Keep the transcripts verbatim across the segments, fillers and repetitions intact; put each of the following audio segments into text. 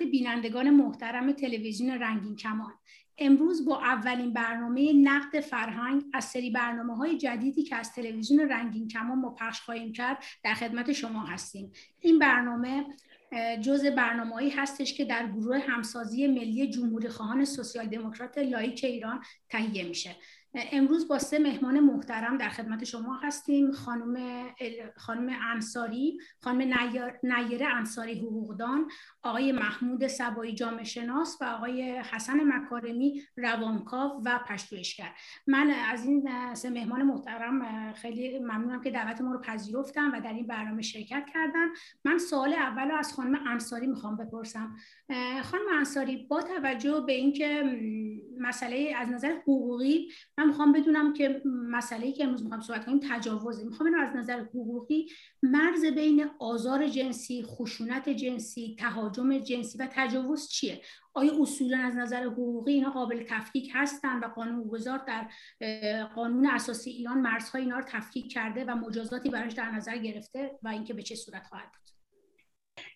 خدمت بینندگان محترم تلویزیون رنگین کمان. امروز با اولین برنامه نقد فرهنگ از سری برنامه‌های جدیدی که از تلویزیون رنگین کمان ما پخش خواهیم کرد در خدمت شما هستیم. این برنامه جز برنامه‌ای هستش که در گروه همسازی ملی جمهوری خواهان سوسیال دموکرات لایک ایران تهیه میشه. امروز با سه مهمان محترم در خدمت شما هستیم: خانم خانم انصاری، خانم نیره انصاری حقوقدان، آقای محمود صباحی جامعه شناس و آقای حسن مکارمی روانکاو و پژوهشگر. من از این سه مهمان محترم خیلی ممنونم که دعوت ما رو پذیرفتن و در این برنامه شرکت کردن. من سوال اول رو از خانم انصاری میخوام بپرسم. خانم انصاری، با توجه به اینکه مسئله از نظر حقوقی، من میخوام بدونم که مسئله‌ای که امروز میخوام صحبت کنیم تجاوزه، میخوام اینو از نظر حقوقی مرز بین آزار جنسی، خشونت جنسی، تهاجم جنسی و تجاوز چیه؟ آیا اصولا از نظر حقوقی اینا قابل تفکیک هستن و قانونگذار در قانون اساسی ایران مرزهای اینا رو تفکیک کرده و مجازاتی براش در نظر گرفته و اینکه به چه صورت خواهد بود؟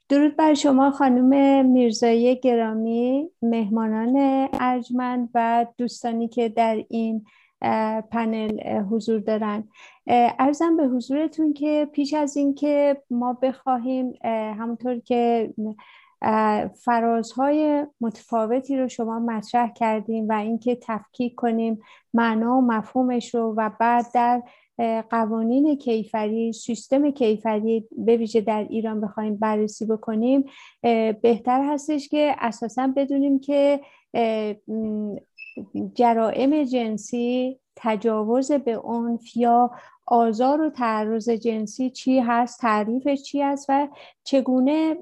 درود بر شما خانم میرزایی گرامی، مهمانان ارجمند و دوستانی که در این پنل حضور دارند. عرضم به حضورتون که پیش از این که ما بخواهیم همونطور که فرازهای متفاوتی رو شما مطرح کردیم و اینکه تفکیک کنیم معنا و مفهومش رو و بعد در قوانین کیفری، سیستم کیفری به ویژه در ایران بخوایم بررسی بکنیم، بهتر هستش که اساساً بدونیم که جرائم جنسی، تجاوز به عنف یا آزار و تعرض جنسی چی هست، تعریفش چی هست و چگونه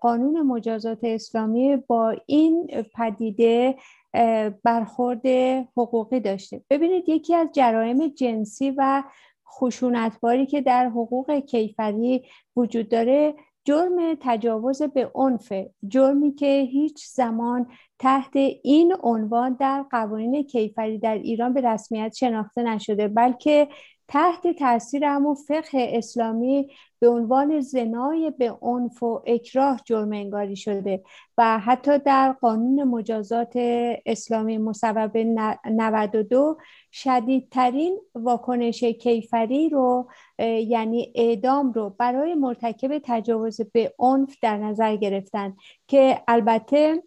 قانون مجازات اسلامی با این پدیده برخورد حقوقی داشته. ببینید، یکی از جرایم جنسی و خشونتباری که در حقوق کیفری وجود داره جرم تجاوز به عنف، جرمی که هیچ زمان تحت این عنوان در قوانین کیفری در ایران به رسمیت شناخته نشده، بلکه تحت تاثیر همون فقه اسلامی به عنوان زنای به عنف و اکراه جرم انگاری شده و حتی در قانون مجازات اسلامی مصوبه نود و دو شدیدترین واکنش کیفری رو، یعنی اعدام رو، برای مرتکب تجاوز به عنف در نظر گرفتن که البته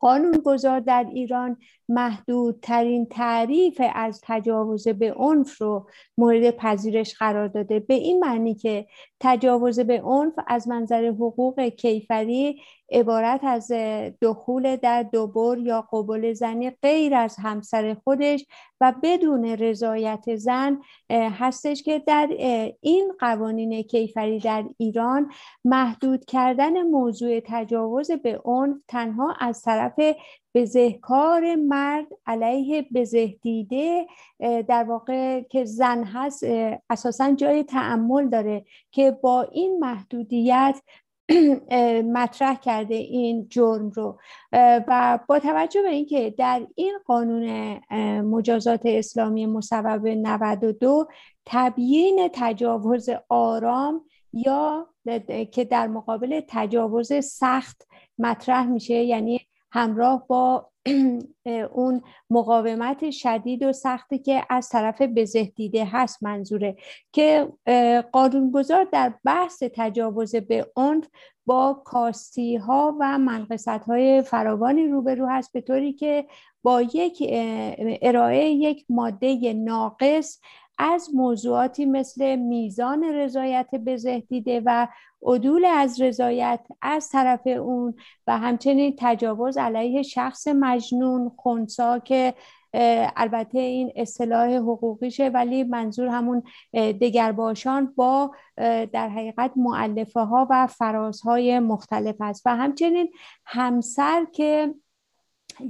قانونگذار در ایران محدودترین تعریف از تجاوز به عنف رو مورد پذیرش قرار داده، به این معنی که تجاوز به عنف از منظر حقوق کیفری عبارت از دخول در دوبر یا قبول زنی غیر از همسر خودش و بدون رضایت زن هستش که در این قوانین کیفری در ایران محدود کردن موضوع تجاوز به عنف تنها از طرف بزهکار مرد علیه بزه دیده در واقع که زن هست اساساً جای تأمل داره که با این محدودیت مطرح کرده این جرم رو. و با توجه به اینکه در این قانون مجازات اسلامی مصوبه نود و دو تبیین تجاوز آرام یا که در مقابل تجاوز سخت مطرح میشه، یعنی همراه با اون مقاومت شدید و سختی که از طرف بزه دیده هست منظوره، که قانونگذار در بحث تجاوز به عنف با کاستی ها و منقصت های فراوانی روبرو هست، به طوری که با یک ارائه یک ماده ناقص از موضوعاتی مثل میزان رضایت بزه دیده و عدول از رضایت از طرف اون و همچنین تجاوز علیه شخص مجنون، خنثی که البته این اصطلاح حقوقیشه ولی منظور همون دگرباشان با در حقیقت مؤلفه ها و فرازهای مختلف است و همچنین همسر که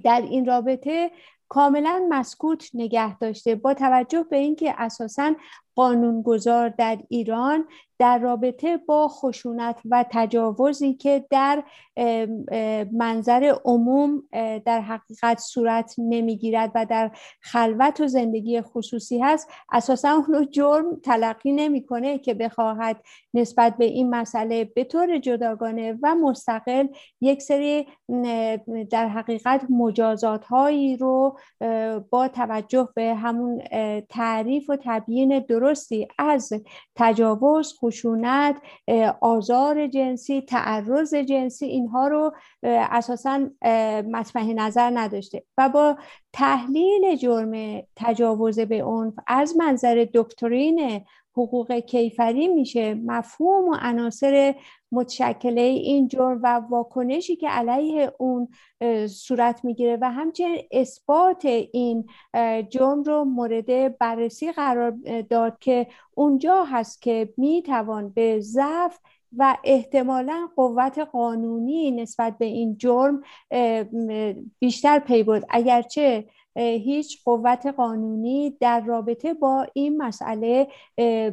در این رابطه کاملا مسکوت نگه داشته. با توجه به اینکه اساساً قانونگذار در ایران در رابطه با خشونت و تجاوزی که در منظر عموم در حقیقت صورت نمیگیرد و در خلوت و زندگی خصوصی هست، اساسا اونو جرم تلقی نمیکنه که بخواهد نسبت به این مسئله به طور جداگانه و مستقل یک سری در حقیقت مجازات هایی رو با توجه به همون تعریف و تبیین درستی از تجاوز، خشونت، آزار جنسی، تعرض جنسی، اینها رو اساساً مطمح نظر نداشته و با تحلیل جرم تجاوز به عنف از منظر دکترین حقوق کیفری میشه مفهوم و عناصر متشکله این جرم و واکنشی که علیه اون صورت میگیره و همچنین اثبات این جرم رو مورد بررسی قرار داد که اونجا هست که میتوان به ضعف و احتمالاً قوت قانونی نسبت به این جرم بیشتر پی برد، اگرچه هیچ قوت قانونی در رابطه با این مسئله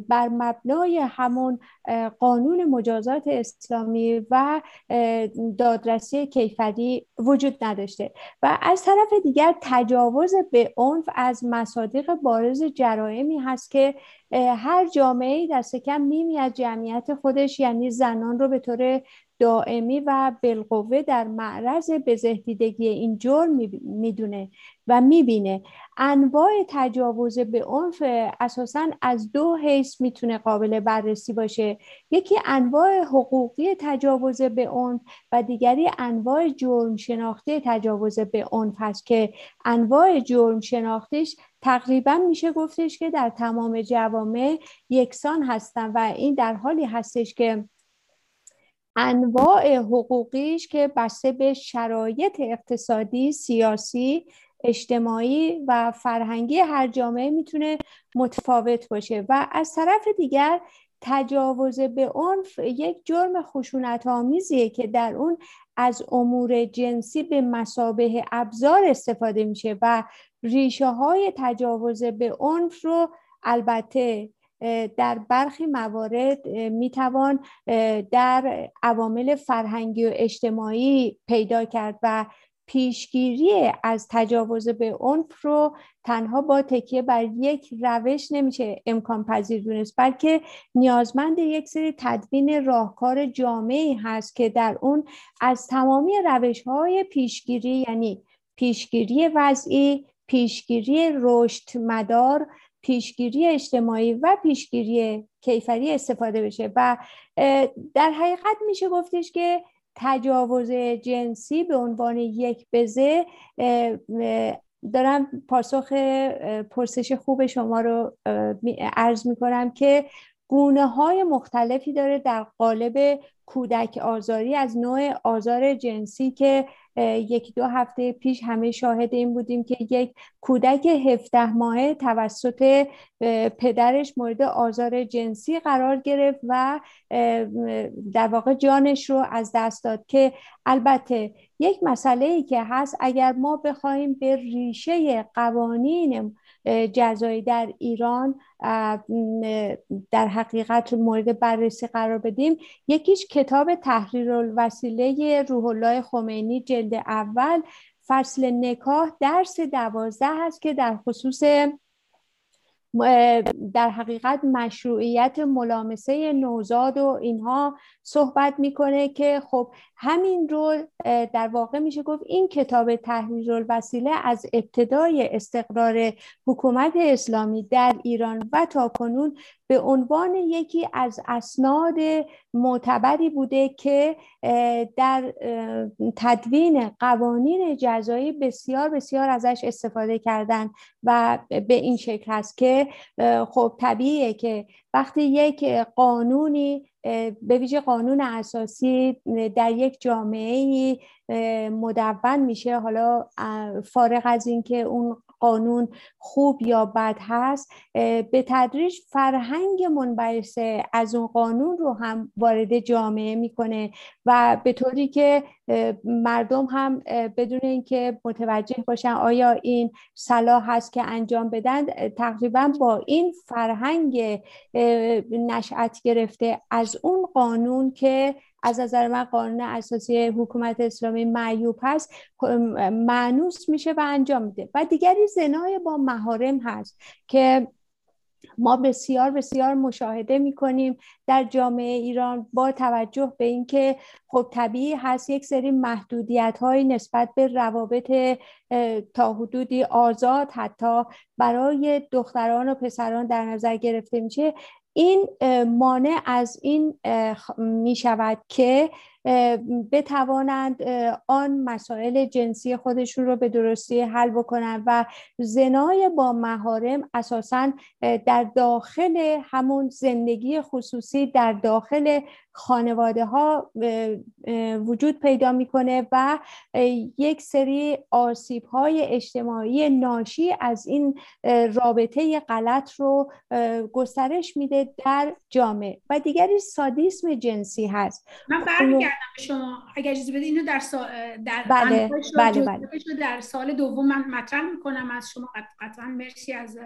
بر مبنای همون قانون مجازات اسلامی و دادرسی کیفری وجود نداشته. و از طرف دیگر تجاوز به عنف از مصادیق بارز جرائمی هست که هر جامعه‌ای دست کم نیمی از جمعیت خودش، یعنی زنان، رو به طور دائمی و بالقوه در معرض بزهدیدگی این جرم میدونه و میبینه. انواع تجاوز به عنف اساساً از دو حیث میتونه قابل بررسی باشه، یکی انواع حقوقی تجاوز به عنف و دیگری انواع جرم شناخته تجاوز به عنف هست که انواع جرم شناختش تقریبا میشه گفتش که در تمام جوامع یکسان هستن و این در حالی هستش که انواع حقوقیش که بسته به شرایط اقتصادی، سیاسی، اجتماعی و فرهنگی هر جامعه میتونه متفاوت باشه. و از طرف دیگر تجاوز به عنف یک جرم خشونت‌آمیزیه که در اون از امور جنسی به مثابه ابزار استفاده میشه و ریشه‌های تجاوز به عنف رو البته در برخی موارد میتوان در عوامل فرهنگی و اجتماعی پیدا کرد و پیشگیری از تجاوز به عنف رو تنها با تکیه بر یک روش نمیشه امکان پذیر دونست، بلکه نیازمند یک سری تدوین راهکار جامعی هست که در اون از تمامی روش‌های پیشگیری، یعنی پیشگیری وضعی، پیشگیری رشد مدار، پیشگیری اجتماعی و پیشگیری کیفری استفاده بشه. و در حقیقت میشه گفتش که تجاوز جنسی به عنوان یک بزه، دارم پاسخ پرسش خوب شما رو عرض میکنم، که گونه های مختلفی داره در قالب کودک آزاری از نوع آزار جنسی که یکی دو هفته پیش همه شاهد این بودیم که یک کودک هفده ماهه توسط پدرش مورد آزار جنسی قرار گرفت و در واقع جانش رو از دست داد. که البته یک مسئله‌ای که هست، اگر ما بخوایم به ریشه قوانین جزایی در ایران در حقیقت مورد بررسی قرار بدیم، یکیش کتاب تحریرالوسیله روح الله خمینی جلد اول فصل نکاح درس دوازده هست که در خصوص در حقیقت مشروعیت ملامسه نوزاد و اینها صحبت میکنه که خب همین رو در واقع میشه گفت این کتاب تحریرالوسیله از ابتدای استقرار حکومت اسلامی در ایران و تاکنون به عنوان یکی از اسناد معتبری بوده که در تدوین قوانین جزایی بسیار بسیار ازش استفاده کردن و به این شکل هست که خب طبیعیه که وقتی یک قانونی، به ویژه قانون اساسی، در یک جامعه مدون میشه، حالا فارغ از این که اون قانون خوب یا بد هست، به تدریج فرهنگ منبعث از اون قانون رو هم وارد جامعه میکنه و به طوری که مردم هم بدون اینکه متوجه باشن آیا این صلاح هست که انجام بدن، تقریبا با این فرهنگ نشأت گرفته از اون قانون که از نظر من قانون اساسی حکومت اسلامی معیوب هست مانوس میشه و انجام میده. و دیگری زنای با محارم هست که ما بسیار بسیار مشاهده میکنیم در جامعه ایران، با توجه به اینکه خب طبیعی هست یک سری محدودیت های نسبت به روابط تا حدودی آزاد حتی برای دختران و پسران در نظر گرفته میشه، این مانع از این می شود که بتوانند آن مسائل جنسی خودشون رو به درستی حل بکنند و زنای با محارم اساساً در داخل همون زندگی خصوصی در داخل خانواده ها وجود پیدا میکنه و یک سری آسیب های اجتماعی ناشی از این رابطه غلط رو گسترش میده در جامعه. و دیگری سادیسم جنسی هست. من برمیگردم به شما اگر اجازه بدید، اینو در سال در بله، بله، بله. در سال دوم من مطرح میکنم از شما. قطعاً مرسی از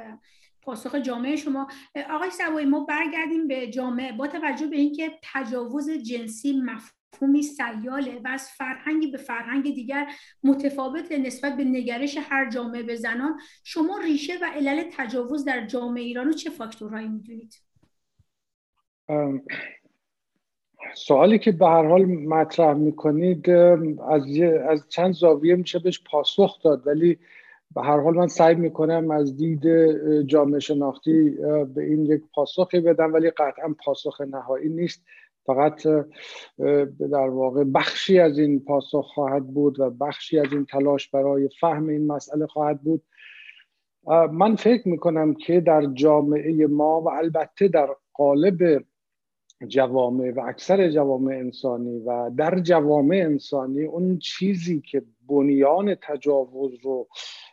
پاسخ جامعه شما. آقای صباحی، ما برگردیم به جامعه. با توجه به اینکه تجاوز جنسی مفهومی سیاله و از فرهنگی به فرهنگ دیگر متفاوت نسبت به نگرش هر جامعه به زنان، شما ریشه و علل تجاوز در جامعه ایران رو چه فاکتورهایی میدونید؟ سوالی که به هر حال مطرح میکنید از از چند زاویه میشه بهش پاسخ داد، ولی به هر حال من سعی میکنم از دید جامعه شناختی به این یک پاسخی بدم، ولی قطعا پاسخ نهایی نیست. فقط در واقع بخشی از این پاسخ خواهد بود و بخشی از این تلاش برای فهم این مسئله خواهد بود. من فکر میکنم که در جامعه ما و البته در قالب جوامع و اکثر جوامع انسانی و در جوامع انسانی، اون چیزی که بنیان تجاوز رو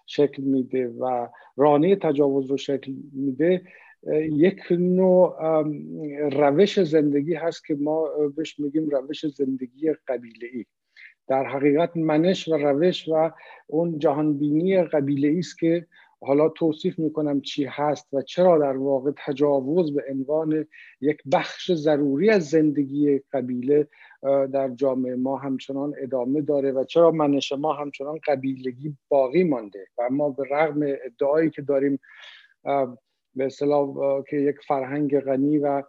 شکل میده و رانه تجاوز رو شکل میده یک نوع روش زندگی هست که ما بهش میگیم روش زندگی قبیله‌ای. در حقیقت منش و روش و اون جهانبینی قبیله‌ای است که حالا توصیف میکنم چی هست و چرا در واقع تجاوز به عنوان یک بخش ضروری از زندگی قبیله در جامعه ما همچنان ادامه داره و چرا منش ما همچنان قبیلگی باقی مانده و ما به رغم ادعایی که داریم به اصطلاح که یک فرهنگ غنی و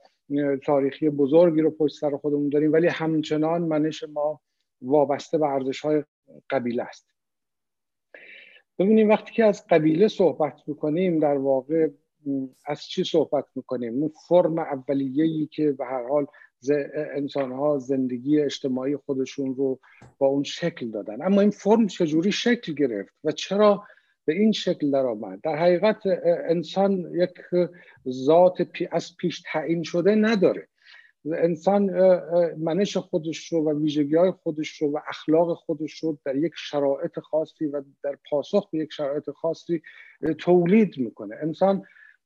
تاریخی بزرگی رو پشت سر خودمون داریم، ولی همچنان منش ما وابسته به ارزش‌های قبیله است. ببینیم وقتی که از قبیله صحبت میکنیم در واقع از چی صحبت میکنیم؟ اون فرم اولیه‌ای که به هر حال انسانها زندگی اجتماعی خودشون رو با اون شکل دادن. اما این فرم چجوری شکل گرفت و چرا به این شکل در آمد؟ در حقیقت انسان یک ذات پی از پیش تعیین شده نداره. انسان منش خودش رو و ویژگی‌های خودش رو و اخلاق خودش رو در یک شرایط خاصی و در پاسخ به یک شرایط خاصی تولید میکنه. انسان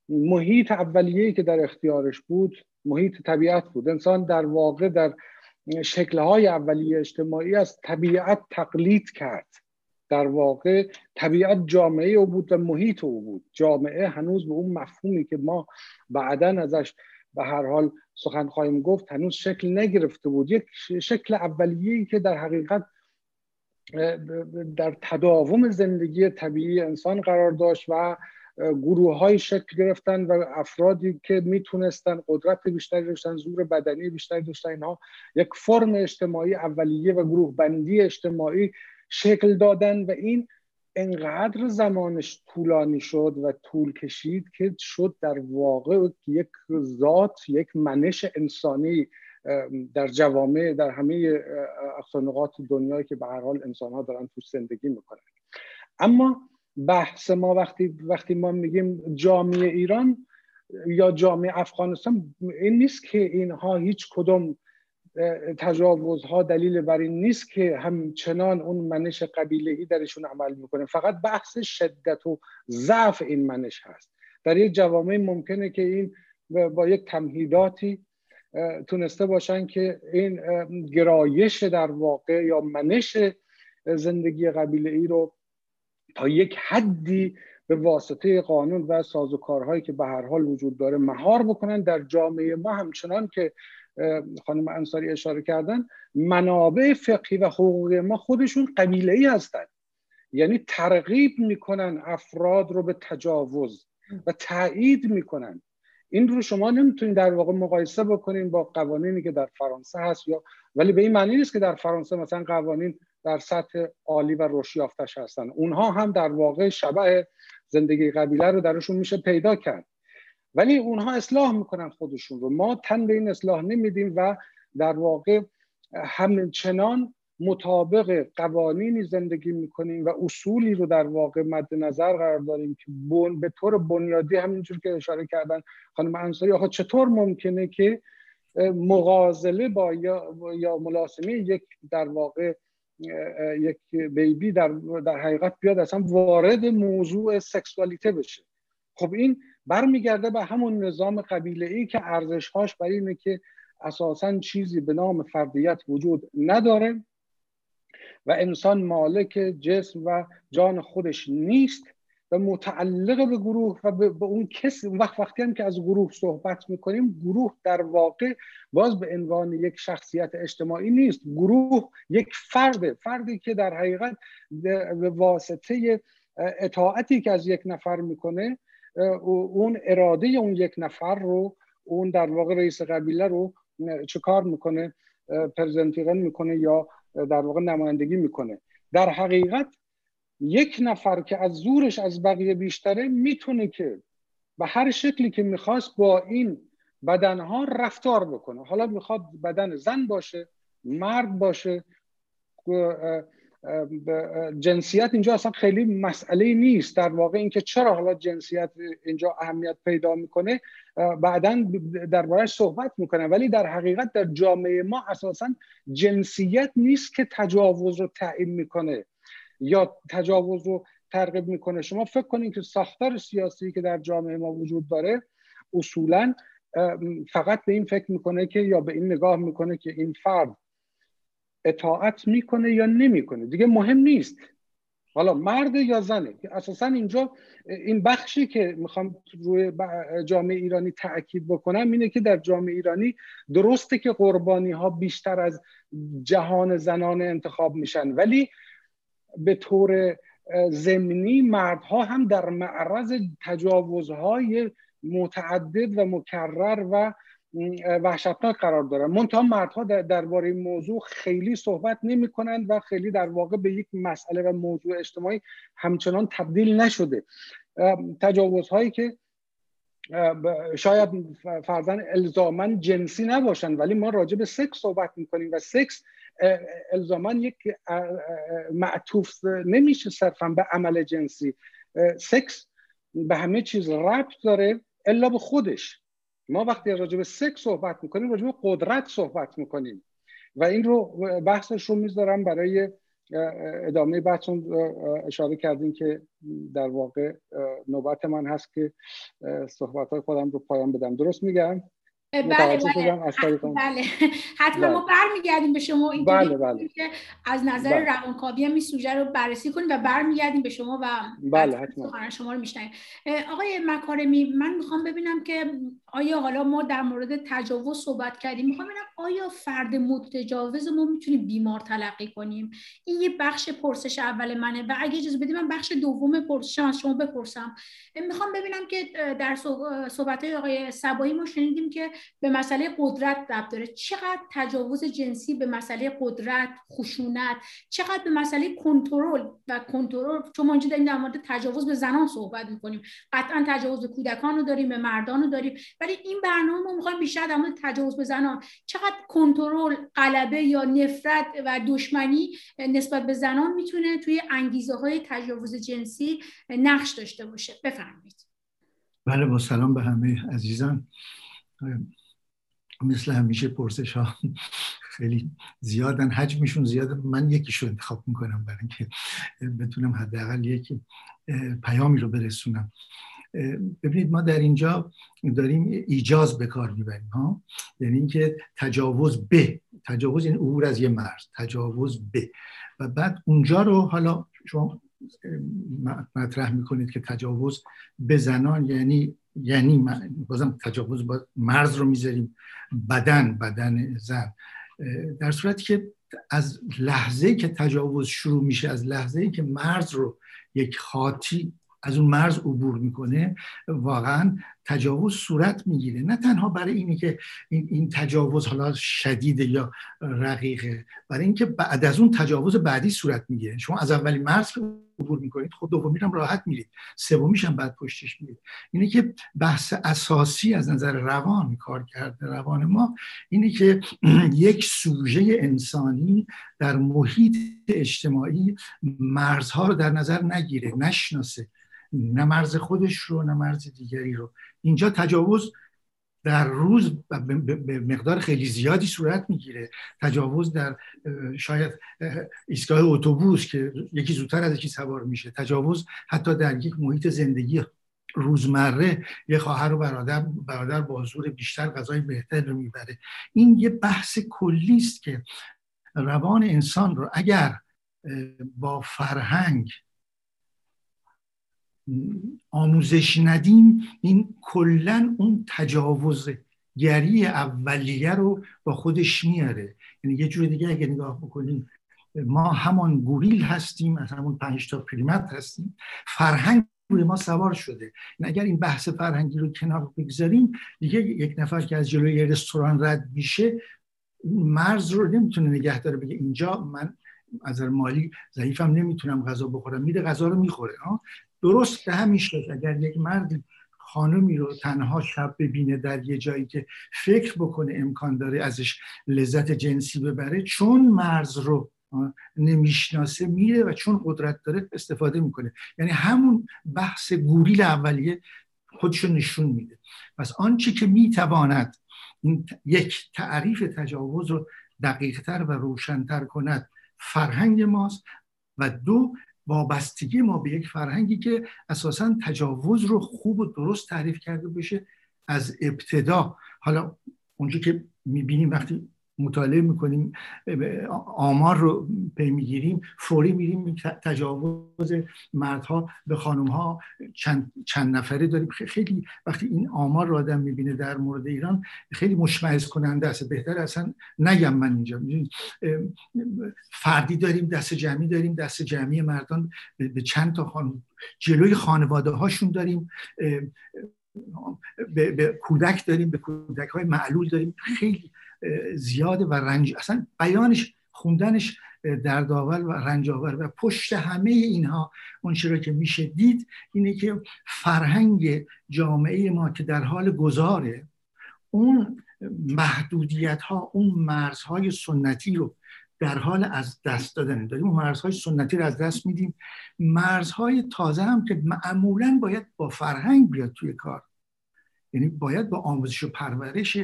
محیط اولیه‌ای که در اختیارش بود محیط طبیعت بود. انسان در واقع در شکل‌های اولیه اجتماعی از طبیعت تقلید کرد. در واقع طبیعت جامعه او بود و محیط او بود. جامعه هنوز به اون مفهومی که ما بعداً ازش به هر حال سخن خواهیم گفت هنوز شکل نگرفته بود. یک شکل اولیه‌ای که در حقیقت در تداوم زندگی طبیعی انسان قرار داشت و گروه‌های شکل گرفتن و افرادی که میتونستن قدرت بیشتری داشتن، زور بدنی بیشتری داشتن، اینها یک فرم اجتماعی اولیه و گروه بندی اجتماعی شکل دادن و این انقدر زمانش طولانی شد و طول کشید که شد در واقع یک ذات، یک منش انسانی در جوامع در همه اقصا نقاط دنیا که به هر حال انسان‌ها دارن توش زندگی میکنن. اما بحث ما وقتی وقتی ما میگیم جامعه ایران یا جامعه افغانستان، این نیست که اینها هیچ کدوم تجاوزها دلیل بر این نیست که همچنان اون منش قبیله‌ای درشون عمل میکنه. فقط بحث شدت و ضعف این منش هست. در یک جوامع ممکنه که این با یک تمهیداتی تونسته باشن که این گرایش در واقع یا منش زندگی قبیله‌ای رو تا یک حدی به واسطه قانون و سازوکارهایی که به هر حال وجود داره مهار بکنن. در جامعه ما همچنان که خانم انصاری اشاره کردن، منابع فقهی و حقوقی ما خودشون قبیله‌ای هستند، یعنی ترغیب میکنن افراد رو به تجاوز و تایید میکنن. این رو شما نمیتونید در واقع مقایسه بکنین با قوانینی که در فرانسه هست، یا ولی به این معنی نیست که در فرانسه مثلا قوانین در سطح عالی و رشد یافته‌اش هستن. اونها هم در واقع شبه زندگی قبیله رو درشون میشه پیدا کرد، ولی اونها اصلاح میکنن خودشون رو. ما تن به این اصلاح نمیدیم و در واقع همچنان مطابق قوانینی زندگی میکنیم و اصولی رو در واقع مد نظر قرار داریم که بون به طور بنیادی، همینجور که اشاره کردن خانم انصاری، آخه چطور ممکنه که مغازله با یا, یا ملاسمه یک در واقع یک بیبی در, در حقیقت بیاد اصلا وارد موضوع سکسوالیته بشه؟ خب این برمیگرده به همون نظام قبیله‌ای که ارزش‌هاش برای اینه که اساساً چیزی به نام فردیت وجود نداره و انسان مالک جسم و جان خودش نیست و متعلق به گروه و به, به اون کسی. وقت وقتی هم که از گروه صحبت میکنیم، گروه در واقع باز به عنوان یک شخصیت اجتماعی نیست. گروه یک فرده، فردی که در حقیقت به واسطه اطاعتی که از یک نفر میکنه، اون اراده اون یک نفر رو، اون در واقع رئیس قبیله رو چه کار میکنه؟ پرزنتیغن میکنه یا در واقع نمایندگی میکنه. در حقیقت یک نفر که از زورش از بقیه بیشتره میتونه که به هر شکلی که میخواست با این بدنها رفتار بکنه. حالا میخواد بدن زن باشه، مرد باشه، جنسیت اینجا اصلا خیلی مسئله نیست. در واقع اینکه چرا حالا جنسیت اینجا اهمیت پیدا میکنه بعداً درباره‌اش صحبت میکنه، ولی در حقیقت در جامعه ما اساساً جنسیت نیست که تجاوز رو تعیین میکنه یا تجاوز رو ترغیب میکنه. شما فکر کنین که ساختار سیاسی که در جامعه ما وجود داره اصولاً فقط به این فکر میکنه که، یا به این نگاه میکنه که این فرد اطاعت میکنه یا نمیکنه، دیگه مهم نیست حالا مرد یا زنه. اساسا اینجا این بخشی که میخوام روی جامعه ایرانی تاکید بکنم اینه که در جامعه ایرانی درسته که قربانی ها بیشتر از جهان زنانه انتخاب میشن، ولی به طور ضمنی مردها هم در معرض تجاوزهای متعدد و مکرر و وحشتناک قرار دارن. منتها مردها درباره این موضوع خیلی صحبت نمی کنند و خیلی در واقع به یک مسئله و موضوع اجتماعی همچنان تبدیل نشده. تجاوزهایی که شاید فرضاً الزاماً جنسی نباشن، ولی ما راجع به سکس صحبت میکنیم و سکس الزاماً یک معطوف نمیشه صرفاً به عمل جنسی. سکس به همه چیز ربط داره الا به خودش. ما وقتی راجع به سکس صحبت میکنیم راجع به قدرت صحبت میکنیم و این رو بحثش رو میذارم برای ادامه بحثون. اشاره کردین که در واقع نوبت من هست که صحبت‌های خودم رو پایان بدم. درست میگم؟ بله بله, بله. حتما بله. ما برمیگردیم به شما این بله بله. که از نظر بله. روانکاوی هم این سوژه رو بررسی کنیم و برمیگردیم به شما و بله حتما شما رو میشنویم. آقای مکارمی، من میخوام ببینم که آیا حالا ما در مورد تجاوز صحبت کردیم، میخوام ببینم آیا فرد متجاوز ما میتونیم بیمار تلقی کنیم؟ این یه بخش پرسش اول منه و اگه اجازه بدید من بخش دوم پرسش از شما بپرسم. میخوام ببینم که در صحبت‌های آقای صباحی ما شنیدیم که به مسئله قدرت ربط داره. چقدر تجاوز جنسی به مسئله قدرت، خشونت، چقدر به مسئله کنترل و کنترل، چون ما اینجا داریم در مورد تجاوز به زنان صحبت می‌کنیم، قطعا تجاوز به کودکان رو داریم، به مردان رو داریم، ولی این برنامه ما می‌خوایم بیشتر در مورد تجاوز به زنان، چقدر کنترل، غلبه یا نفرت و دشمنی نسبت به زنان میتونه توی انگیزه‌های تجاوز جنسی نقش داشته باشه. بفرمایید. بله، با سلام به همه عزیزان. مثل همیشه پرسش ها خیلی زیادن، حجمشون زیاده. من یکیشو انتخاب میکنم برای اینکه بتونم حداقل یک پیامی رو برسونم. ببینید ما در اینجا داریم ایجاز به کار میبریم ها، یعنی اینکه تجاوز به تجاوز این عبور از یه مرز، تجاوز به، و بعد اونجا رو حالا شما مطرح میکنید که تجاوز به زنان یعنی یعنی بازم تجاوز با مرز رو میذاریم بدن بدن زن، در صورتی که از لحظه‌ای که تجاوز شروع میشه، از لحظه‌ای که مرز رو یک خاطی از اون مرز عبور میکنه، واقعا تجاوز صورت میگیره. نه تنها برای اینی که این, این تجاوز حالا شدیده یا رقیقه، برای اینکه بعد از اون تجاوز بعدی صورت میگیره. شما از اولی مرز که عبور میکنید، خب دومی هم راحت میرید، سومیش هم بعد پشتش میرید. اینه که بحث اساسی از نظر روان کار کرده روان ما اینه که یک سوژه انسانی در محیط اجتماعی مرزها رو در نظر نگیره، نشناسه، نه مرز خودش رو نه مرز دیگری رو. اینجا تجاوز در روز به مقدار خیلی زیادی صورت میگیره، تجاوز در شاید ایستگاه اتوبوس که یکی زودتر از یکی سوار میشه، تجاوز حتی در یک محیط زندگی روزمره، یه خواهر و برادر برادر با حضور بیشتر غذای بهتر رو میبره. این یه بحث کلی است که روان انسان رو اگر با فرهنگ آموزش ندیم، این کلن اون تجاوزگری اولیه رو با خودش میاره. یعنی یه جور دیگه اگه نگاه بکنیم، ما همان گوریل هستیم، از همون پنج تا پریمت هستیم، فرهنگ روی ما سوار شده. یعنی اگر این بحث فرهنگی رو کنار بگذاریم، دیگه یک نفر که از جلوی رستوران رد میشه مرز رو نمیتونه نگه داره، بگه اینجا من از نظر مالی ضعیفم نمیتونم غذا بخورم، میره غذا رو میخوره. درست که همین شد. اگر یک مرد خانمی رو تنها شب ببینه در یه جایی که فکر بکنه امکان داره ازش لذت جنسی ببره، چون مرز رو نمیشناسه میره و چون قدرت داره استفاده میکنه. یعنی همون بحث گوریل اولیه خودشو نشون میده. پس آنچه که میتواند یک تعریف تجاوز رو دقیقتر و روشنتر کند فرهنگ ماست، و دو وابستگی ما به یک فرهنگی که اساساً تجاوز رو خوب و درست تعریف کرده بشه از ابتدا. حالا اونجا که میبینیم وقتی مطالعه میکنیم آمار رو پی میگیریم، فوری میریم تجاوز مردها به خانمها چند, چند نفره داریم. خیلی وقتی این آمار رو آدم میبینه در مورد ایران، خیلی مشمئز کننده است. بهتر اصلا نگم من اینجا. فردی داریم، دست جمعی داریم، دست جمعی مردان به چند تا خانم، جلوی خانواده هاشون داریم، به, به کودک داریم، به کودک های معلول داریم. خیلی زیاده و رنج، اصلا بیانش خوندنش دردآور و رنج آور. و پشت همه اینها اون چیزی که میشه دید اینه که فرهنگ جامعه ما که در حال گذاره، اون محدودیت ها، اون مرزهای سنتی رو در حال از دست دادن داریم. اون مرزهای سنتی رو از دست میدیم، مرزهای تازه هم که معمولاً باید با فرهنگ بیاد توی کار، یعنی باید با آموزش و پرورش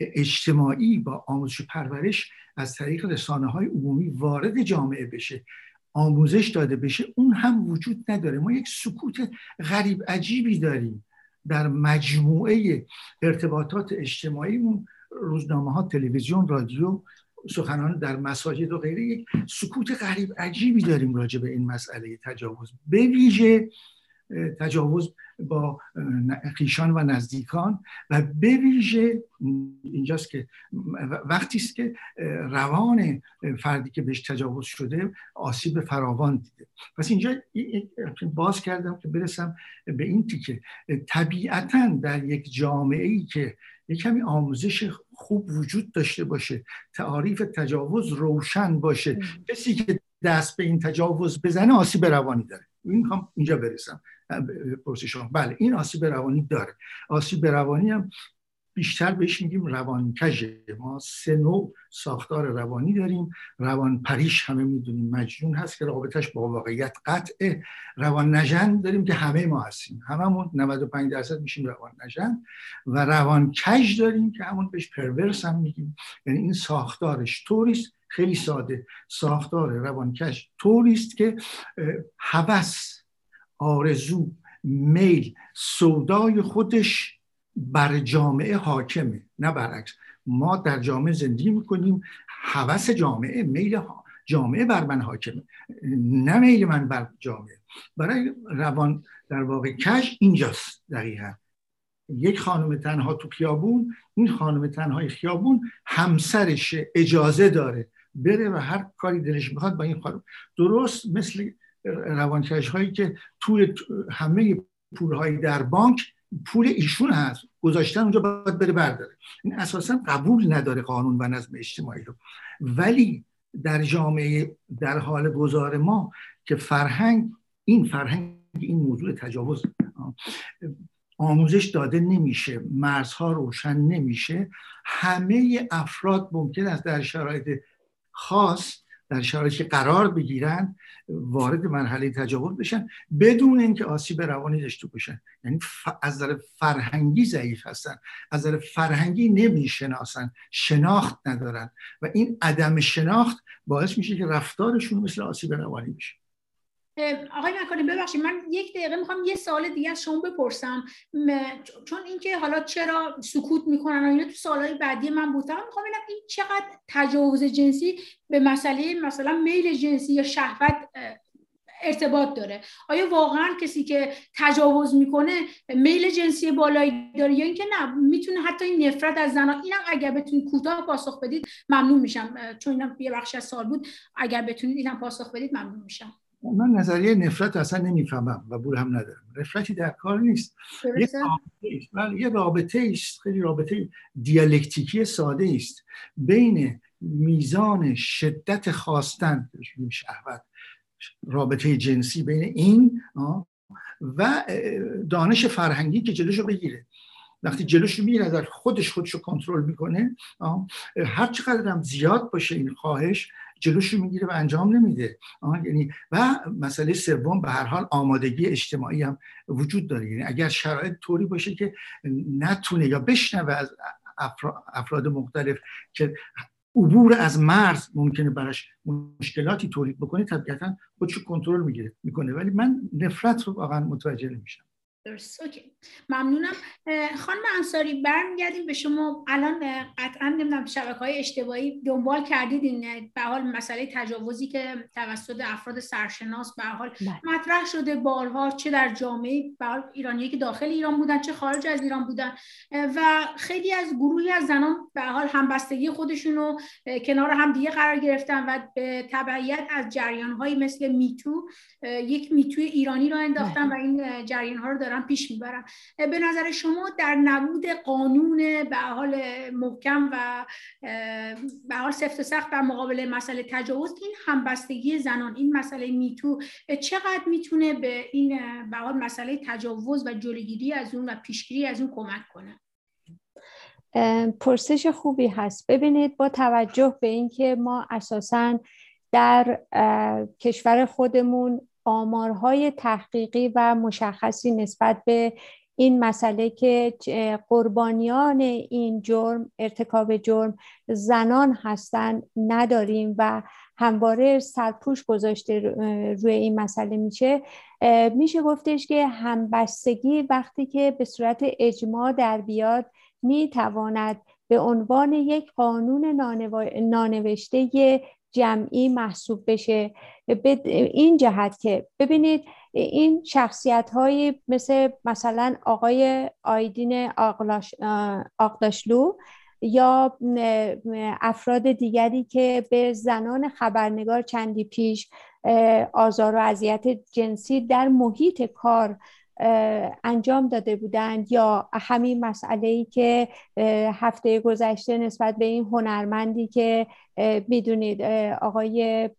اجتماعی، با آموزش و پرورش از طریق رسانه‌های عمومی وارد جامعه بشه، آموزش داده بشه. اون هم وجود نداره. ما یک سکوت غریب عجیبی داریم در مجموعه ارتباطات اجتماعیمون، روزنامه‌ها، تلویزیون، رادیو، سخنان در مساجد و غیره. یک سکوت غریب عجیبی داریم راجع به این مسئله تجاوز، به ویژه تجاوز با خیشان و نزدیکان، و به ویژه اینجاست که وقتی است که روان فردی که بهش تجاوز شده آسیب فراوان دیده. پس اینجا باز کردم که برسم به این تیکه. طبیعتاً در یک جامعه‌ای که یک کمی آموزش خوب وجود داشته باشه، تعاریف تجاوز روشن باشه، کسی که دست به این تجاوز بزنه آسیب روانی داره. می‌خوام اینجا برسم پرسشون. بله، این آسیب روانی داره. آسیب روانی هم بیشتر بهش میگیم روانکژه. ما سه نوع ساختار روانی داریم. روان پریش همه میدونیم مجنون هست که رابطش با واقعیت قطعه. روان نژند داریم که همه ما هستیم، هممون نود و پنج درصد میشیم روان نژند. و روانکژ داریم که همون بهش پرورس هم میگیم، یعنی این ساختارش توریست. خیلی ساده، ساختار روانکش توریست که هوس، آرزو، میل، سودای خودش بر جامعه حاکمه، نه برعکس. ما در جامعه زندگی میکنیم، هوس جامعه، میل جامعه بر من حاکمه، نه میل من بر جامعه. برای روان در واقع کش اینجاست دقیقا. یک خانم تنها تو خیابون، این خانم تنهای خیابون همسرش اجازه داره بره و هر کاری دلش میخواد با این خانم. درست مثل روانکش هایی که توی همه پول های در بانک پول ایشون هست، گذاشتن اونجا باید بره برداره. این اساسا قبول نداره قانون و نظم اجتماعی رو. ولی در جامعه در حال گذار ما که فرهنگ این فرهنگ این موضوع تجاوز آموزش داده نمیشه، مرزها روشن نمیشه، همه افراد ممکن است در شرایط خاص، در شرایطی که قرار بگیرن، وارد مرحله تجاوز بشن بدون اینکه آسیب روانی داشته باشن. یعنی ف... از نظر فرهنگی ضعیف هستن، از نظر فرهنگی نمیشناسن، شناخت ندارن و این عدم شناخت باعث میشه که رفتارشون مثل آسیب روانی بشه. آقای مکارمی ببخشید، من یک دقیقه میخوام یه سوال دیگه از شما بپرسم، چون اینکه حالا چرا سکوت میکنن و اینا تو سوالای بعدی من بود. من میخوام ببینم این چقدر تجاوز جنسی به مسئله مثلا میل جنسی یا شهوت ارتباط داره. آیا واقعا کسی که تجاوز میکنه میل جنسی بالایی داره یا اینکه نه میتونه حتی این نفرت از زنا؟ اینم اگر بتونید کوتاه پاسخ بدید ممنون میشم، چون اینم یه بخش از سوال بود. اگر بتونید اینم پاسخ بدید ممنون میشم. من نظریه نفرت اصلا نمیفهمم و بول هم ندارم. نفرتی در کار نیست، یه رابطه است، خیلی رابطه دیالکتیکی ساده است بین میزان شدت خواستن، شهوت، رابطه جنسی، بین این و دانش فرهنگی که جلوشو بگیره. وقتی جلوشو میگیره در خودش خودشو کنترل میکنه، هر چقدر هم زیاد باشه این خواهش جلوشو میگیره و انجام نمیده. یعنی و مسئله سوم به هر حال آمادگی اجتماعی هم وجود داره. یعنی اگر شرایط طوری باشه که نتونه یا بشنوه از افراد مختلف که عبور از مرز ممکنه براش مشکلاتی تولید بکنه، طبیعتا خودشو کنترل میگیره میکنه. ولی من نفرت رو واقعا متوجه نمیشم. درست، اوکی، ممنونم. خانم انصاری برمیگردیم به شما. الان قطعا نمیدونم شبکه‌های اجتماعی دنبال کردید این به حال مسئله تجاوزی که توسط افراد سرشناس به حال مطرح شده بارها، چه در جامعه به حال ایرانیایی که داخل ایران بودن چه خارج از ایران بودن، و خیلی از گروهی از زنان به حال همبستگی خودشون رو کنار هم دیگه قرار گرفتن و به تبعیت از جریان‌های مثل میتو یک میتو ایرانی رو انداختن و این جریان‌ها رو دارن پیش میبرن. به نظر شما در نبود قانون به حال محکم و به حال سفت و سخت در مقابل مسئله تجاوز، این همبستگی زنان، این مسئله میتو چقدر میتونه به این به حال مسئله تجاوز و جلوگیری از اون و پیشگیری از اون کمک کنه؟ پرسش خوبی هست. ببینید، با توجه به اینکه ما اساساً در کشور خودمون آمارهای تحقیقی و مشخصی نسبت به این مسئله که قربانیان این جرم، ارتکاب جرم، زنان هستند نداریم و همواره سرپوش گذاشته روی این مسئله میشه، میشه گفتش که همبستگی وقتی که به صورت اجماع در بیاد میتواند به عنوان یک قانون نانوشته جمعی محسوب بشه. به این جهت که ببینید این شخصیت‌های مثل مثلا آقای آیدین آقداشلو یا افراد دیگری که به زنان خبرنگار چندی پیش آزار و اذیت جنسی در محیط کار انجام داده بودند، یا همین مسئله‌ای که هفته گذشته نسبت به این هنرمندی که میدونید آقای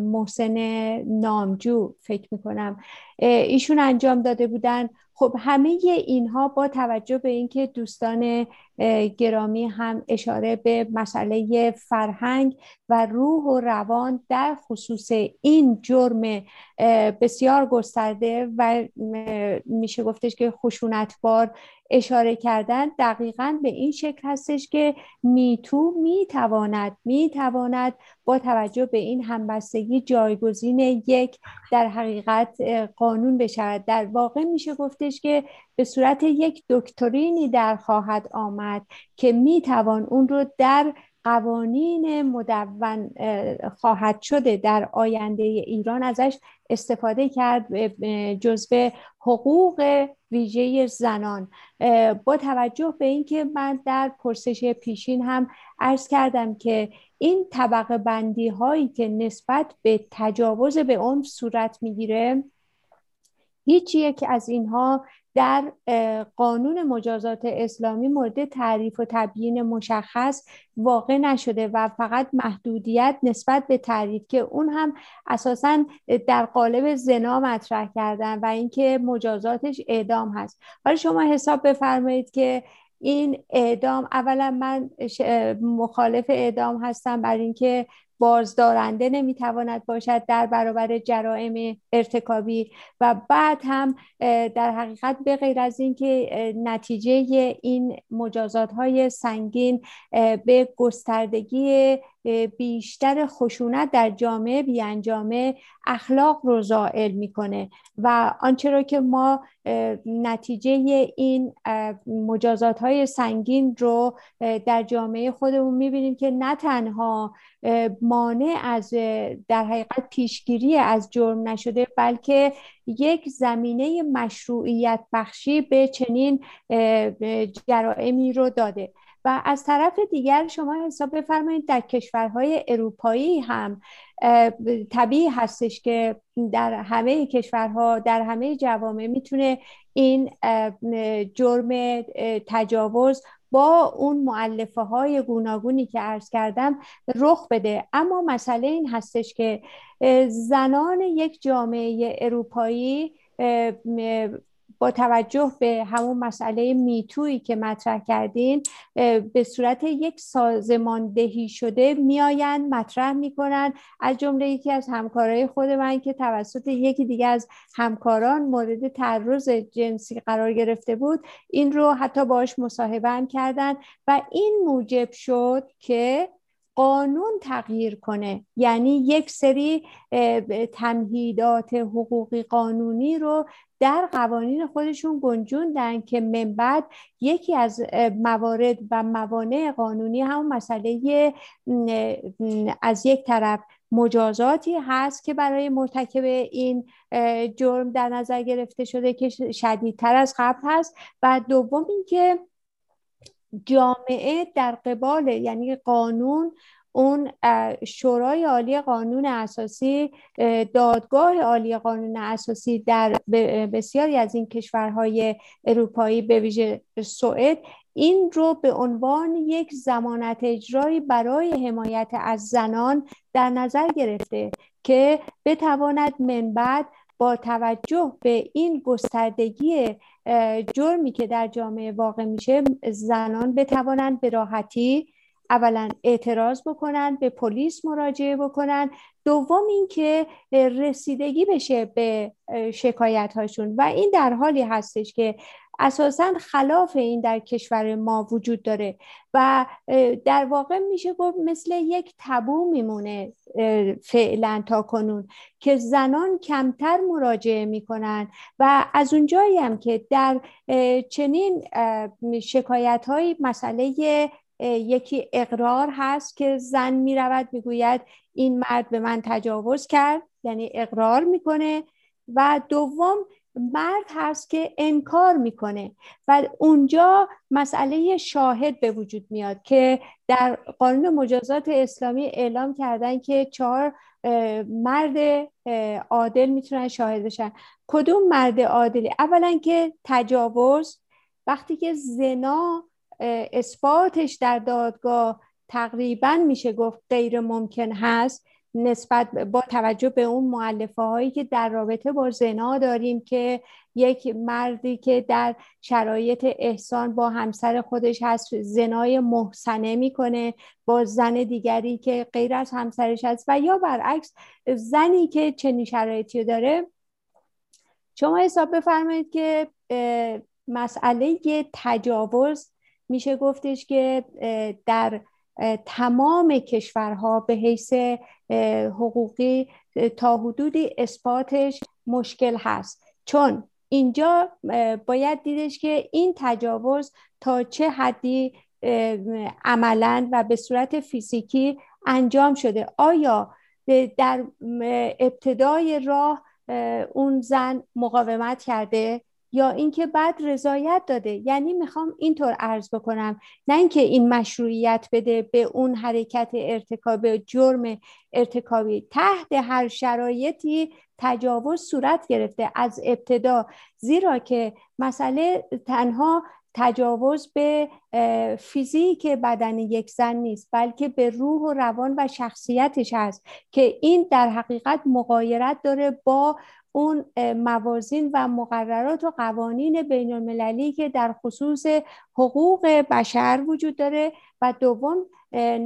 محسن نامجو فکر میکنم ایشون انجام داده بودن. خب همه اینها با توجه به اینکه دوستان گرامی هم اشاره به مسئله فرهنگ و روح و روان در خصوص این جرم بسیار گسترده و میشه گفتش که خشونتبار اشاره کردن، دقیقاً به این شکل هستش که میتو میتواند میتواند با توجه به این همبستگی جایگزین یک در حقیقت قانون بشود. در واقع میشه گفتش که به صورت یک دکترینی در خواهد آمد که میتوان اون رو در قوانین مدون خواهد شده در آینده ایران ازش استفاده کرد جزو حقوق ویژه زنان. با توجه به اینکه من در پرسش پیشین هم عرض کردم که این طبقه بندی هایی که نسبت به تجاوز به عنف صورت میگیره، هیچ یک از اینها در قانون مجازات اسلامی مورد تعریف و تبیین مشخص واقع نشده و فقط محدودیت نسبت به تعریف که اون هم اساساً در قالب زنا مطرح کردن و اینکه مجازاتش اعدام هست. حالا شما حساب بفرمایید که این اعدام، اولا من مخالف اعدام هستم برای اینکه بازدارنده نمیتواند باشد در برابر جرائم ارتکابی، و بعد هم در حقیقت به غیر از این که نتیجه این مجازات های سنگین به گستردگی بیشتر خشونت در جامعه بیانجامه، اخلاق رو زائل میکنه و آنچه رو که ما نتیجه این مجازات های سنگین رو در جامعه خودمون میبینیم که نه تنها مانع از در حقیقت پیشگیری از جرم نشده، بلکه یک زمینه مشروعیت بخشی به چنین جرائمی رو داده. و از طرف دیگر شما حساب بفرمایید در کشورهای اروپایی هم طبیعی هستش که در همه کشورها، در همه جوامع میتونه این جرم تجاوز با اون مؤلفه های گوناگونی که عرض کردم رخ بده. اما مسئله این هستش که زنان یک جامعه اروپایی با توجه به همون مسئله میتویی که مطرح کردین به صورت یک سازماندهی شده میآیند مطرح میکنن. از جمله یکی از همکارای خود من که توسط یکی دیگه از همکاران مورد تعرض جنسی قرار گرفته بود، این رو حتی باهاش مصاحبه هم کردن و این موجب شد که قانون تغییر کنه، یعنی یک سری تمهیدات حقوقی قانونی رو در قوانین خودشون گنجوندن که من بعد یکی از موارد و موانع قانونی همون مسئله از یک طرف مجازاتی هست که برای مرتکب این جرم در نظر گرفته شده که شدیدتر از قبل هست، و دوم اینکه جامعه در قبال یعنی قانون، اون شورای عالی قانون اساسی، دادگاه عالی قانون اساسی در بسیاری از این کشورهای اروپایی به ویژه سوئد این رو به عنوان یک ضمانت اجرایی برای حمایت از زنان در نظر گرفته که بتواند من بعد با توجه به این گستردگی جرمی که در جامعه واقع میشه زنان بتوانند به راحتی اولا اعتراض بکنن، به پلیس مراجعه بکنن، دوم این که رسیدگی بشه به شکایت هاشون. و این در حالی هستش که اساساً خلاف این در کشور ما وجود داره و در واقع میشه گفت مثل یک تابو میمونه فعلا تا کنون که زنان کمتر مراجعه میکنن. و از اونجایی هم که در چنین شکایت های مسئله یکی اقرار هست که زن میرود میگوید این مرد به من تجاوز کرد، یعنی اقرار میکنه، و دوم مرد هست که انکار میکنه و اونجا مسئله شاهد به وجود میاد که در قانون مجازات اسلامی اعلام کردن که چهار مرد عادل میتونن شاهد بشن. کدوم مرد عادلی؟ اولا که تجاوز وقتی که زنا اثباتش در دادگاه تقریبا میشه گفت غیر ممکن هست نسبت با توجه به اون مؤلفه هایی که در رابطه با زنا داریم که یک مردی که در شرایط احسان با همسر خودش هست زنای محسنه میکنه با زن دیگری که غیر از همسرش هست، و یا برعکس زنی که چنین شرایطی داره. شما حساب بفرمایید که مسئله تجاوز میشه گفتش که در تمام کشورها به حیث حقوقی تا حدودی اثباتش مشکل هست، چون اینجا باید دیدش که این تجاوز تا چه حدی عملاً و به صورت فیزیکی انجام شده. آیا در ابتدای راه اون زن مقاومت کرده یا اینکه بعد رضایت داده؟ یعنی میخوام اینطور عرض بکنم، نه اینکه این مشروعیت بده به اون حرکت ارتکاب جرم ارتکابی. تحت هر شرایطی تجاوز صورت گرفته از ابتدا، زیرا که مسئله تنها تجاوز به فیزیک بدن یک زن نیست، بلکه به روح و روان و شخصیتش هست که این در حقیقت مغایرت داره با اون موازین و مقررات و قوانین بین المللی که در خصوص حقوق بشر وجود داره، و دوم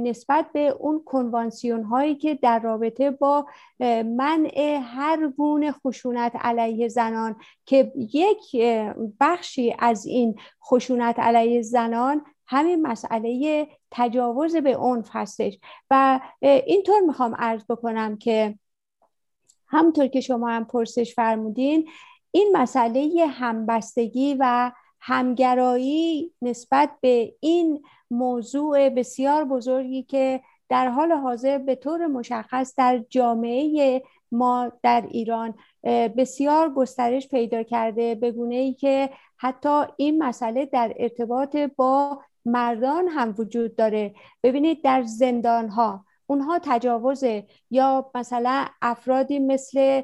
نسبت به اون کنوانسیون هایی که در رابطه با منع هر گونه خشونت علیه زنان که یک بخشی از این خشونت علیه زنان همین مسئله تجاوز به عنف هستش. و اینطور میخوام عرض بکنم که همونطور که شما هم پرسش فرمودین، این مسئله همبستگی و همگرایی نسبت به این موضوع بسیار بزرگی که در حال حاضر به طور مشخص در جامعه ما در ایران بسیار گسترش پیدا کرده، به گونه‌ای که حتی این مسئله در ارتباط با مردان هم وجود داره. ببینید در زندان‌ها اونها تجاوزه، یا مثلا افرادی مثل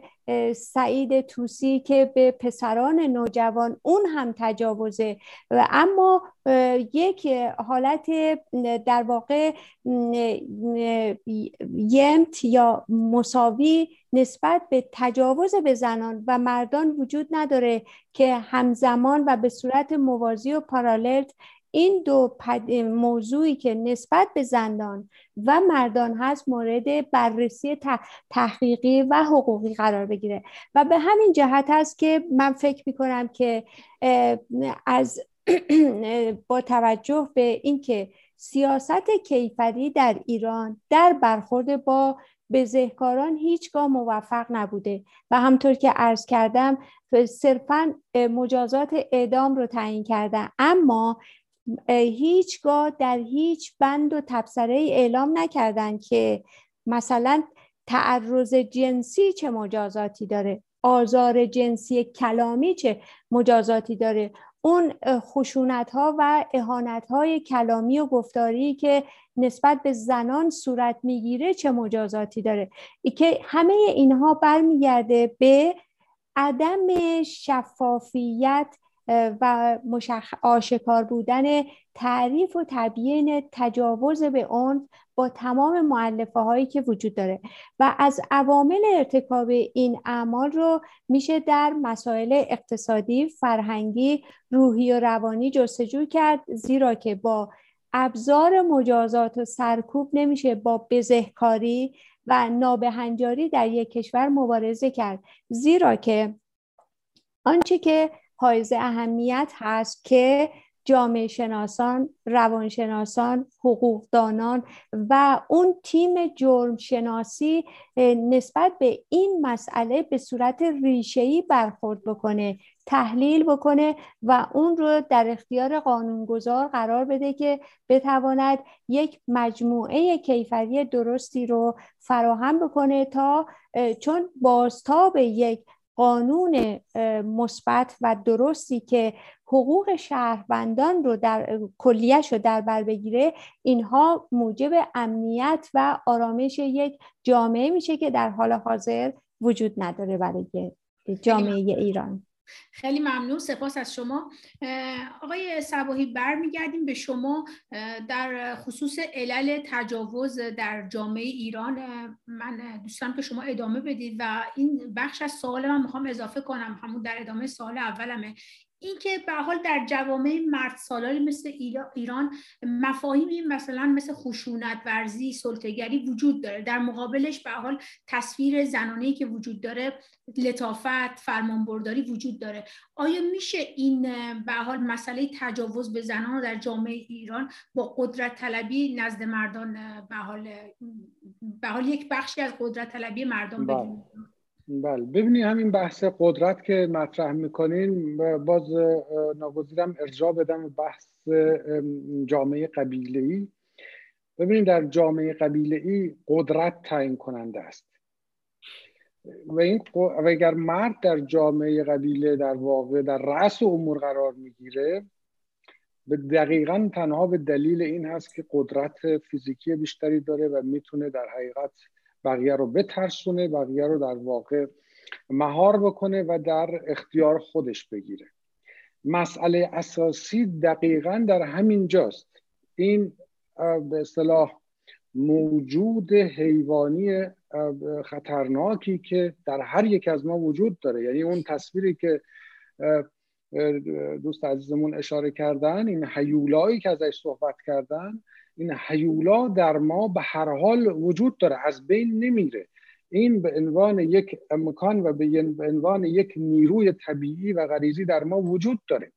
سعید طوسی که به پسران نوجوان، اون هم تجاوزه. و اما یک حالت در واقع یمت یا مساوی نسبت به تجاوز به زنان و مردان وجود نداره که همزمان و به صورت موازی و پارالل این دو موضوعی که نسبت به زنان و مردان هست مورد بررسی تحقیقی و حقوقی قرار بگیره. و به همین جهت هست که من فکر می‌کنم که از با توجه به اینکه سیاست کیفری در ایران در برخورد با بزهکاران هیچگاه موفق نبوده و همطور که عرض کردم صرفاً مجازات اعدام رو تعیین کردن، اما هیچگاه در هیچ بند و تبصره ای اعلام نکردن که مثلا تعرض جنسی چه مجازاتی داره، آزار جنسی کلامی چه مجازاتی داره، اون خشونت ها و اهانت های کلامی و گفتاری که نسبت به زنان صورت میگیره چه مجازاتی داره، ای که همه اینها برمیگرده به عدم شفافیت و مشخ... آشکار بودن تعریف و تبیین تجاوز به اون با تمام مؤلفه هایی که وجود داره. و از عوامل ارتکاب این اعمال رو میشه در مسائل اقتصادی، فرهنگی، روحی و روانی جستجو کرد، زیرا که با ابزار مجازات و سرکوب نمیشه با بزهکاری و نابهنجاری در یک کشور مبارزه کرد، زیرا که آنچه که حائز اهمیت هست که جامعه شناسان، روانشناسان، حقوقدانان و اون تیم جرم شناسی نسبت به این مسئله به صورت ریشه‌ای برخورد بکنه، تحلیل بکنه و اون رو در اختیار قانونگذار قرار بده که بتواند یک مجموعه کیفری درستی رو فراهم بکنه، تا چون بازتاب یک قانون مثبت و درستی که حقوق شهروندان رو در کلیه‌اش رو در بر بگیره، اینها موجب امنیت و آرامش یک جامعه میشه که در حال حاضر وجود نداره برای جامعه ایران. خیلی ممنون، سپاس از شما. آقای صباحی، برمیگردیم به شما در خصوص علل تجاوز در جامعه ایران. من دوست دارم که شما ادامه بدید و این بخش از سوال من میخوام اضافه کنم، همون در ادامه سوال اولمه، اینکه به حال در جوامع مرد سالاری مثل ایران مفاهیمی مثلا مثل خشونت ورزی، سلطه‌گری وجود داره، در مقابلش به حال تصویر زنانه‌ای که وجود داره، لطافت، فرمانبرداری وجود داره. آیا میشه این به حال مسئله تجاوز به زنان در جامعه ایران با قدرت طلبی نزد مردان به حال به حال یک بخشی از قدرت طلبی مردان بدونیم؟ بله، ببینید همین بحث قدرت که مطرح میکنین، باز ناگزیرم ارجاع بدم بحث جامعه قبیله‌ای. ببینید در جامعه قبیله‌ای قدرت تعیین کننده است و این و اگر مرد در جامعه قبیله در واقع در رأس امور قرار میگیره، دقیقاً تنها به دلیل این هست که قدرت فیزیکی بیشتری داره و میتونه در حقیقت بقیه رو بترسونه، بقیه رو در واقع مهار بکنه و در اختیار خودش بگیره. مسئله اساسی دقیقاً در همین جاست، این به اصطلاح موجود حیوانی خطرناکی که در هر یک از ما وجود داره. یعنی اون تصویری که دوست عزیزمون اشاره کردن، این هیولایی که ازش صحبت کردن، این هیولا در ما به هر حال وجود داره، از بین نمیره. این به عنوان یک امکان و به عنوان یک نیروی طبیعی و غریزی در ما وجود داره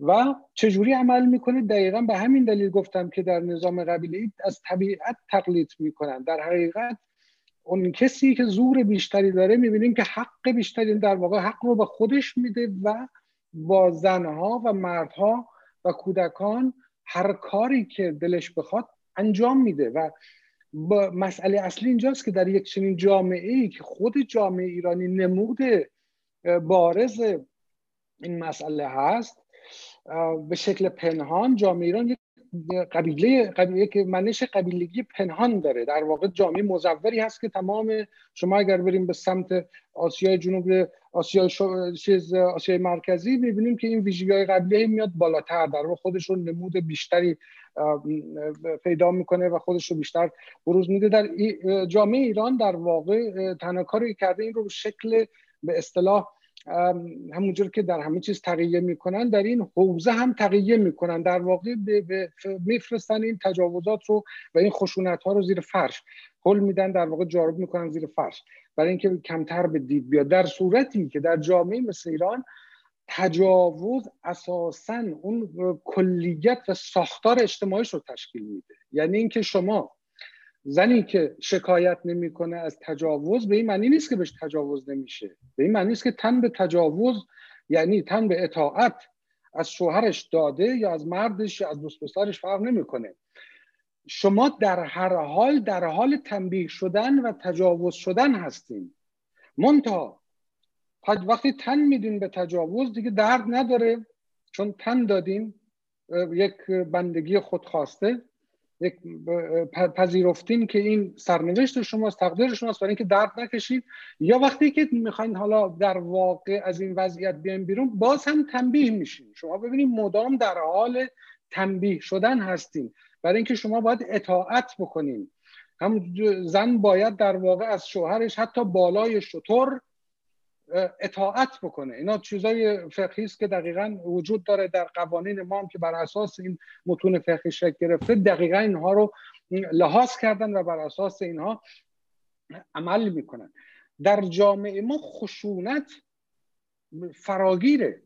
و چجوری عمل میکنه؟ دقیقا به همین دلیل گفتم که در نظام قبیله‌ای از طبیعت تقلید میکنن. در حقیقت اون کسی که زور بیشتری داره، میبینیم که حق بیشتری در واقع حق رو به خودش میده و با زنها و مردها و کودکان هر کاری که دلش بخواد انجام میده و مسئله اصلی اینجاست که در یک چنین جامعه‌ای که خود جامعه ایرانی نمود بارز این مسئله هست، به شکل پنهان جامعه ایران یک قبیله قبیله که منش قبیلگی پنهان داره. در واقع جامعه مزوری هست که تمام شما اگر بریم به سمت آسیای جنوب، آسیای شو... چیز آسیای مرکزی، می‌بینیم که این ویژگی‌های قبیله میاد بالاتر، در واقع خودشون نمود بیشتری پیدا میکنه و خودش رو بیشتر بروز میده. در جامعه ایران در واقع تناکاری کرده این رو به شکل به اصطلاح همونجور که در همه چیز تقیه میکنن، در این حوزه هم تقیه میکنن، در واقع میفرستن این تجاوزات رو و این خشونت ها رو زیر فرش هل میدن، در واقع جارو میکنن زیر فرش برای اینکه کمتر به دید بیاد. در صورتی که در جامعه مثل ایران تجاوز اساساً اون کلیت و ساختار اجتماعیش رو تشکیل میده. یعنی اینکه شما زنی که شکایت نمیکنه از تجاوز، به این معنی نیست که بهش تجاوز نمیشه، به این معنی نیست که تن به تجاوز یعنی تن به اطاعت از شوهرش داده یا از مردش یا از دوست پسرش، فرق نمیکنه. شما در هر حال در حال تنبیه شدن و تجاوز شدن هستین، منتها وقتی تن میدین به تجاوز دیگه درد نداره، چون تن دادین یک بندگی خودخواسته، یک پذیرفتین که این سرنوشت شماست، تقدیر شماست، برای اینکه درد نکشید. یا وقتی که میخواین حالا در واقع از این وضعیت بیایم بیرون، باز هم تنبیه میشین. شما ببینید مدام در حال تنبیه شدن هستین برای اینکه شما باید اطاعت بکنین. هم زن باید در واقع از شوهرش حتی بالای شتر اطاعت بکنه. اینا چیزای فقهی است که دقیقاً وجود داره در قوانین ما هم که بر اساس این متون فقهی شکل گرفته، دقیقاً اینها رو لحاظ کردن و بر اساس اینها عمل میکنن. در جامعه ما خشونت فراگیره،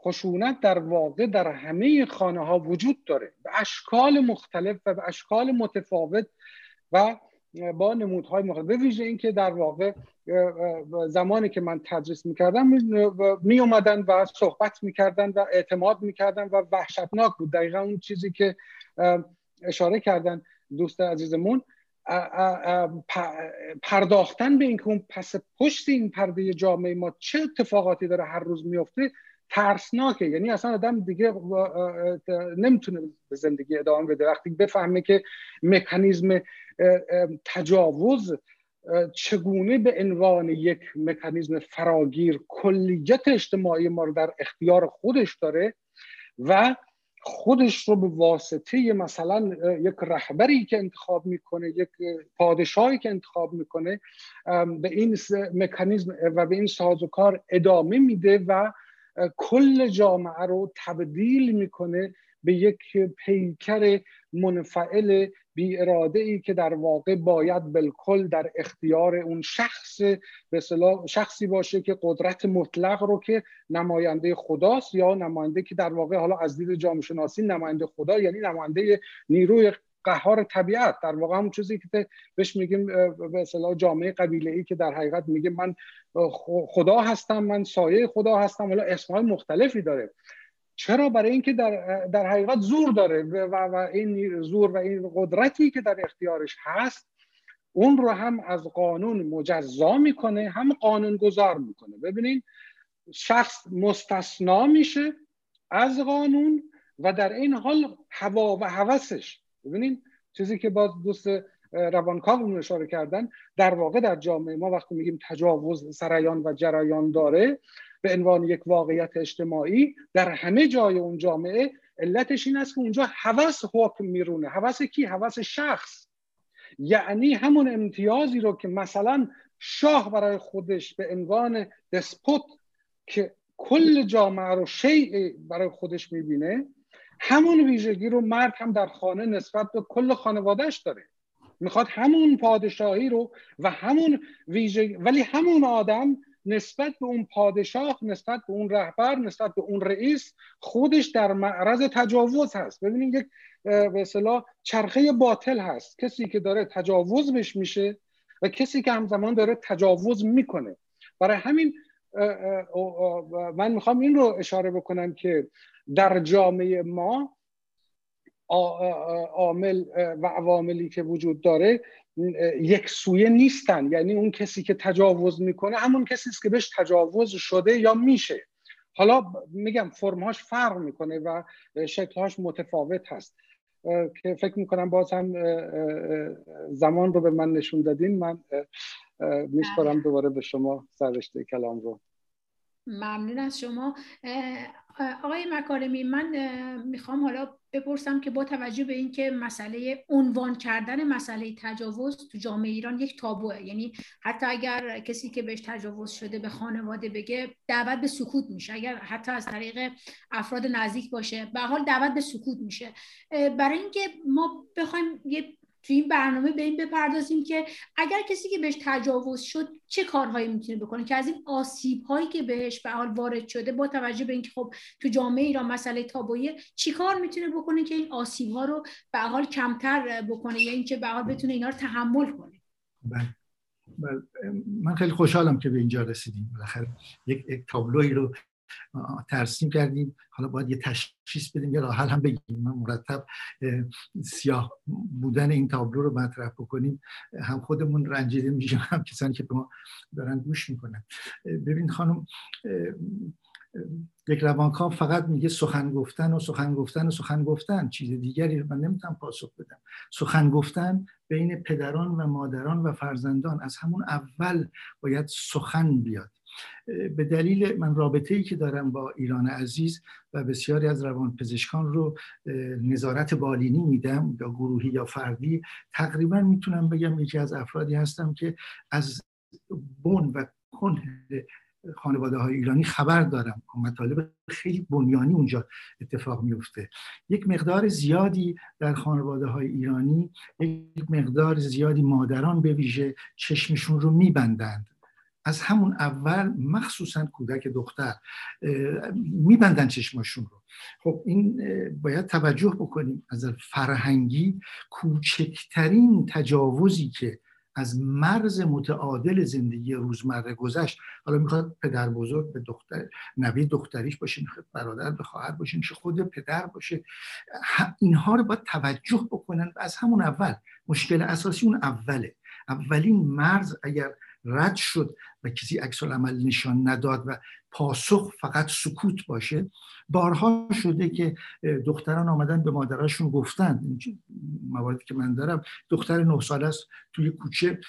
خشونت در واقع در همه خانه ها وجود داره به اشکال مختلف و به اشکال متفاوت و با نمودهای مختلف. به ویژه این که در واقع زمانی که من تدریس میکردم، می اومدن و صحبت میکردن و اعتماد میکردن و وحشتناک بود. دقیقا اون چیزی که اشاره کردن دوست عزیزمون، پرداختن به اینکه اون پس پشت این پرده جامعه ما چه اتفاقاتی داره هر روز میفته، ترسناکه. یعنی اصلا آدم دیگه نمیتونه به زندگی ادامه بده وقتی بفهمه که مکانیزم تجاوز چگونه به عنوان یک مکانیزم فراگیر کلیت اجتماعی ما رو در اختیار خودش داره و خودش رو به واسطه مثلا یک رهبری که انتخاب میکنه، یک پادشاهی که انتخاب میکنه، به این مکانیزم و به این سازوکار ادامه میده و کل جامعه رو تبدیل میکنه به یک پیکر منفعل بی اراده ای که در واقع باید بالکل در اختیار اون شخص به اصطلاح شخصی باشه که قدرت مطلق رو که نماینده خداست یا نماینده که در واقع حالا از دید جامعه شناسی نماینده خدا یعنی نماینده نیروی قهار طبیعت، در واقع همون چیزی که بهش میگیم به اصطلاح جامعه قبیله‌ای که در حقیقت میگه من خدا هستم، من سایه خدا هستم، حالا اسم‌های مختلفی داره. چرا؟ برای اینکه در در حقیقت زور داره و و این زور و این قدرتی که در اختیارش هست اون رو هم از قانون مجزا میکنه، هم قانون گذار میکنه. ببینید شخص مستثنا میشه از قانون و در این حال هوا و هوسش، ببینید چیزی که باز دوست روانکاومون اشاره کردن، در واقع در جامعه ما وقتی میگیم تجاوز سریان و جریان داره به عنوان یک واقعیت اجتماعی در همه جای اون جامعه، علتش این است که اونجا هوس حکم میرونه. هوس کی؟ هوس شخص، یعنی همون امتیازی رو که مثلا شاه برای خودش به عنوان دسپوت که کل جامعه رو شیء برای خودش میبینه، همون ویژگی رو مرد هم در خانه نسبت به کل خانوادهش داره، میخواد همون پادشاهی رو و همون ویژگی، ولی همون آدم نسبت به اون پادشاه، نسبت به اون رهبر، نسبت به اون رئیس خودش در معرض تجاوز هست. ببینید یک به اصطلاح چرخه باطل هست، کسی که داره تجاوز بهش میشه و کسی که همزمان داره تجاوز میکنه. برای همین من میخوام این رو اشاره بکنم که در جامعه ما عامل و عواملی که وجود داره یک سویه نیستن، یعنی اون کسی که تجاوز میکنه همون کسی است که بهش تجاوز شده یا میشه. حالا میگم فرمهاش فرق میکنه و شکلهاش متفاوت هست که فکر میکنم باز هم زمان رو به من نشون دادین. من میسپارم دوباره به شما سررشته کلام رو. ممنون از شما آقای مکارمی. من میخوام حالا بپرسم که با توجه به اینکه مسئله عنوان کردن مسئله تجاوز تو جامعه ایران یک تابوه، یعنی حتی اگر کسی که بهش تجاوز شده به خانواده بگه دعوت به سکوت میشه، اگر حتی از طریق افراد نزدیک باشه به حال دعوت به سکوت میشه. برای اینکه ما بخوایم یه تو این برنامه به این بپردازیم که اگر کسی که بهش تجاوز شد چه کارهایی میتونه بکنه که از این آسیب‌هایی که بهش به حال وارد شده با توجه به اینکه خب تو جامعه ایران مسئله تابویه، چی کار میتونه بکنه که این آسیب‌ها رو به حال کمتر بکنه یا اینکه به حال بتونه اینا رو تحمل کنه؟ بله بله، من خیلی خوشحالم که به اینجا رسیدیم. بالاخره یک, یک تابلوی رو ترسیم کردیم، حالا باید یه تشخیص بدیم، یه راه حل هم بگیم. من مرتب سیاه بودن این تابلو رو مطرح بکنیم هم خودمون رنجیده میشیم هم کسانی که به ما دارن گوش میکنن. ببین خانم، یک روانکاو فقط میگه سخن گفتن و سخن گفتن و سخن گفتن، چیز دیگری من نمیتونم پاسخ بدم. سخن گفتن بین پدران و مادران و فرزندان از همون اول باید سخن بیاد. به دلیل من رابطه‌ای که دارم با ایران عزیز و بسیاری از روانپزشکان رو نظارت بالینی میدم یا گروهی یا فردی، تقریبا میتونم بگم یکی از افرادی هستم که از بن و کنه خانواده های ایرانی خبر دارم. مطالب خیلی بنیانی اونجا اتفاق میفته. یک مقدار زیادی در خانواده های ایرانی، یک مقدار زیادی مادران به ویژه چشمشون رو میبندند از همون اول، مخصوصا کودک دختر میبندن چشماشون رو. خب این باید توجه بکنیم، از فرهنگی کوچکترین تجاوزی که از مرز متعادل زندگی روزمره گذشت، حالا میخواد پدر بزرگ به دختر نوه دختریش باشه، میخواد برادر به خواهر باشه، میشه خود پدر باشه، اینها رو باید توجه بکنن از همون اول. مشکل اساسی اون اوله، اولین مرز اگر رد شد و کسی عکس‌العمل نشان نداد و پاسخ فقط سکوت باشه. بارها شده که دختران آمدن به مادرشون گفتن، مواردی که من دارم، دختر نه ساله است توی کوچه،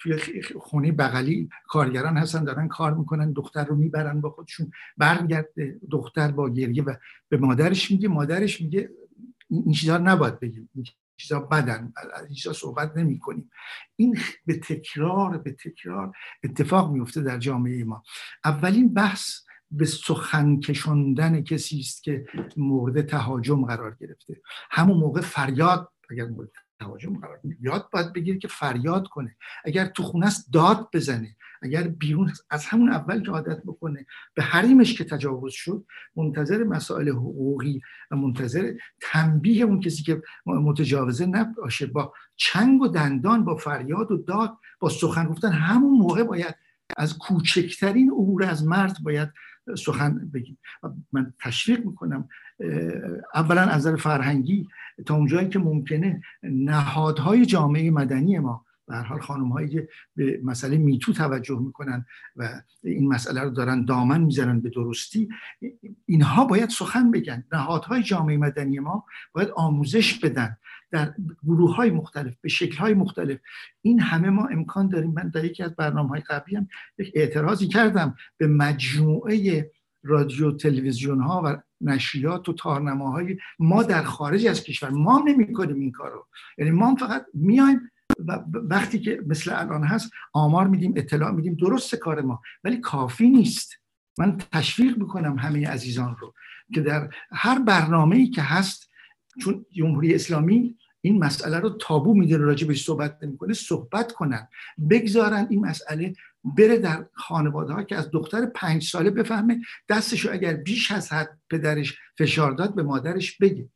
توی خونه بغلی کارگران هستن دارن کار میکنن، دختر رو میبرن با خودشون، برمیگرده دختر با گریه و به مادرش میگه، مادرش میگه این چیزا نباید بگیم، این چیزا بدن، از این چیزا صحبت نمی کنیم. این به تکرار به تکرار اتفاق میفته در جامعه ما. اولین بحث به سخن کشاندن کسی است که مورد تهاجم قرار گرفته. همون موقع فریاد، اگر مورد تهاجم قرار گرفته، یاد باید بگیره که فریاد کنه، اگر تو خونه است داد بزنه، اگر بیرون هست از همون اول که عادت بکنه به حریمش که تجاوز شد، منتظر مسائل حقوقی و منتظر تنبیه اون کسی که متجاوزه نباشه. با چنگ و دندان، با فریاد و داد، با سخن گفتن، همون موقع باید از کوچکترین عبور از مرز باید سخن بگیم. من تشویق میکنم اولا از نظر فرهنگی تا اونجایی که ممکنه نهادهای جامعه مدنی ما، به هر حال خانم‌هایی که به مسئله میتو توجه میکنن و این مسئله رو دارن دامن میزنن به درستی، اینها باید سخن بگن. نهادهای جامعه مدنی ما باید آموزش بدن در گروه‌های مختلف، به شکل‌های مختلف. این همه ما امکان داریم. من در یکی از برنامه‌های قبلی هم یک اعتراضی کردم به مجموعه رادیو تلویزیون‌ها و نشریات و تارنماهای ما در خارج از کشور. ما نمی‌کنیم این کارو، یعنی ما فقط میایم و وقتی که مثل الان هست آمار میدیم، اطلاع میدیم، درست کار ما، ولی کافی نیست. من تشویق میکنم همه عزیزان رو که در هر برنامه‌ای که هست، چون جمهوری اسلامی این مسئله رو تابو میدونه، راجع بهش صحبت نمیکنه، صحبت کنن، بگذارن این مسئله بره در خانواده‌ها که از دختر پنج ساله بفهمه دستشو اگر بیش از حد پدرش فشار داد به مادرش بگه،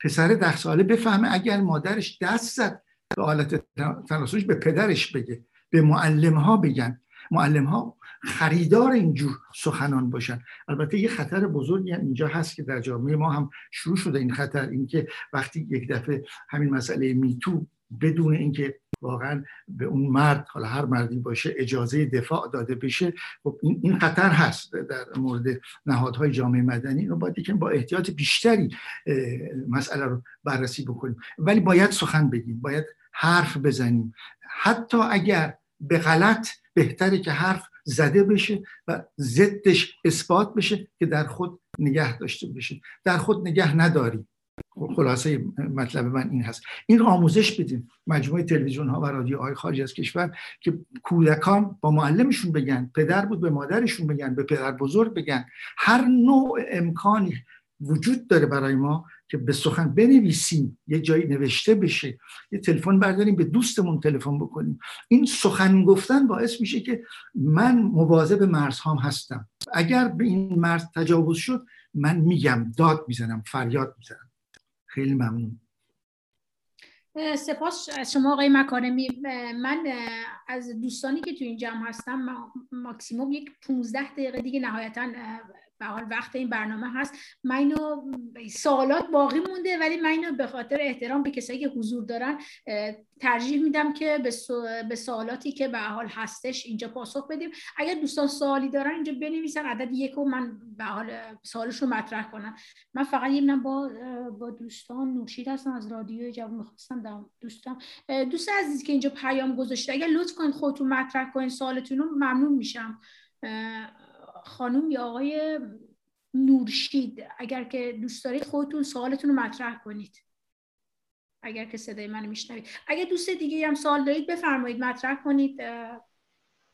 پسر ده ساله بفهمه اگر مادرش دست زد به حالت تناسوش به پدرش بگه، به معلم‌ها بگن، معلم‌ها خریدار اینجور سخنان باشن. البته یه خطر بزرگی هم اینجا هست که در جامعه ما هم شروع شده این خطر، اینکه وقتی یک دفعه همین مسئله میتو بدون اینکه واقعا به اون مرد، حالا هر مردی باشه، اجازه دفاع داده بشه، خب این این خطر هست در مورد نهادهای جامعه مدنی. اینو باید که با احتیاط بیشتری مسئله رو بررسی بکنیم، ولی باید سخن بگیم، باید حرف بزنیم. حتی اگر به غلط، بهتره که حرف زده بشه و ضدش اثبات بشه که در خود نگه داشته بشه. در خود نگه نداریم. خلاصه مطلب من این هست. این آموزش بدیم، مجموعه تلویزیون ها و رادیوهای خارج از کشور، که کودکان با معلمشون بگن، پدر بود به مادرشون بگن، به پدر بزرگ بگن. هر نوع امکانی وجود داره برای ما که به سخن بنویسیم، یه جایی نوشته بشه، یه تلفن برداریم به دوستمون تلفن بکنیم. این سخن گفتن باعث میشه که من مواظب مرزهام هستم، اگر به این مرز تجاوز شد من میگم، داد میزنم، فریاد میزنم. خیلی ممنون، سپاس از شما آقای مکارمی. من از دوستانی که تو این جمع هستم ماکسیموم یک پونزده دقیقه دیگه نهایتاً به حال وقت این برنامه هست، من اینو سوالات باقی مونده، ولی من اینو به خاطر احترام به کسایی که حضور دارن ترجیح میدم که به, سو... به سوالاتی که به حال هستش اینجا پاسخ بدیم. اگر دوستان سوالی دارن اینجا بنویسن، عدد یک و من به حال سوالشو مطرح کنم. من فقط یه با با دوستان نوشید هستم از رادیو جواب می‌خواستم. دوستان دوست عزیزی که اینجا پیام گذاشته، اگر لطف کنید خودتون مطرح کنین سوالتون رو، ممنون میشم. خانم یا آقای نورشید، اگر که دوست دارید خودتون سوالتون رو مطرح کنید، اگر که صدای من میشنوید. اگر دوست دیگه هم سوال دارید بفرمایید مطرح کنید.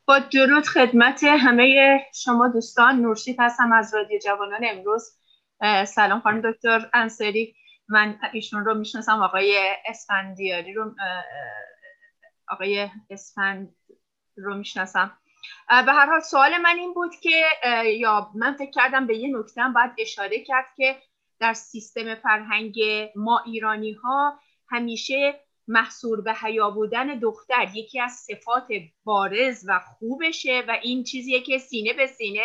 با درود خدمت همه شما دوستان، نورشید هستم از رادیو جوانان امروز. سلام خانم دکتر انصاری، من ایشون رو میشناسم، آقای اسفندیاری رو آقای اسفند رو میشناسم. به هر حال سوال من این بود که، یا من فکر کردم به یه نکته باید اشاره کرد که در سیستم فرهنگ ما ایرانی ها همیشه محصور به حیا بودن دختر یکی از صفات بارز و خوبشه و این چیزیه که سینه به سینه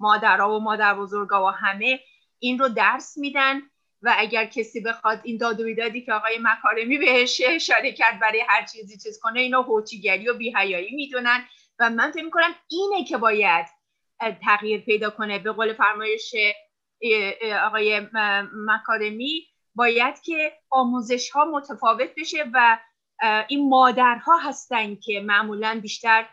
مادرها و مادر بزرگا و همه این رو درس میدن و اگر کسی بخواد این داد و بیدادی که آقای مکارمی بهش اشاره کرد برای هر چیزی چیز کنه، اینا هوچیگری و بی‌حیایی میدونن و من فکر می‌کنم اینه که باید تغییر پیدا کنه. به قول فرمایش آقای مکارمی باید که آموزش ها متفاوت بشه و این مادرها هستن که معمولاً بیشتر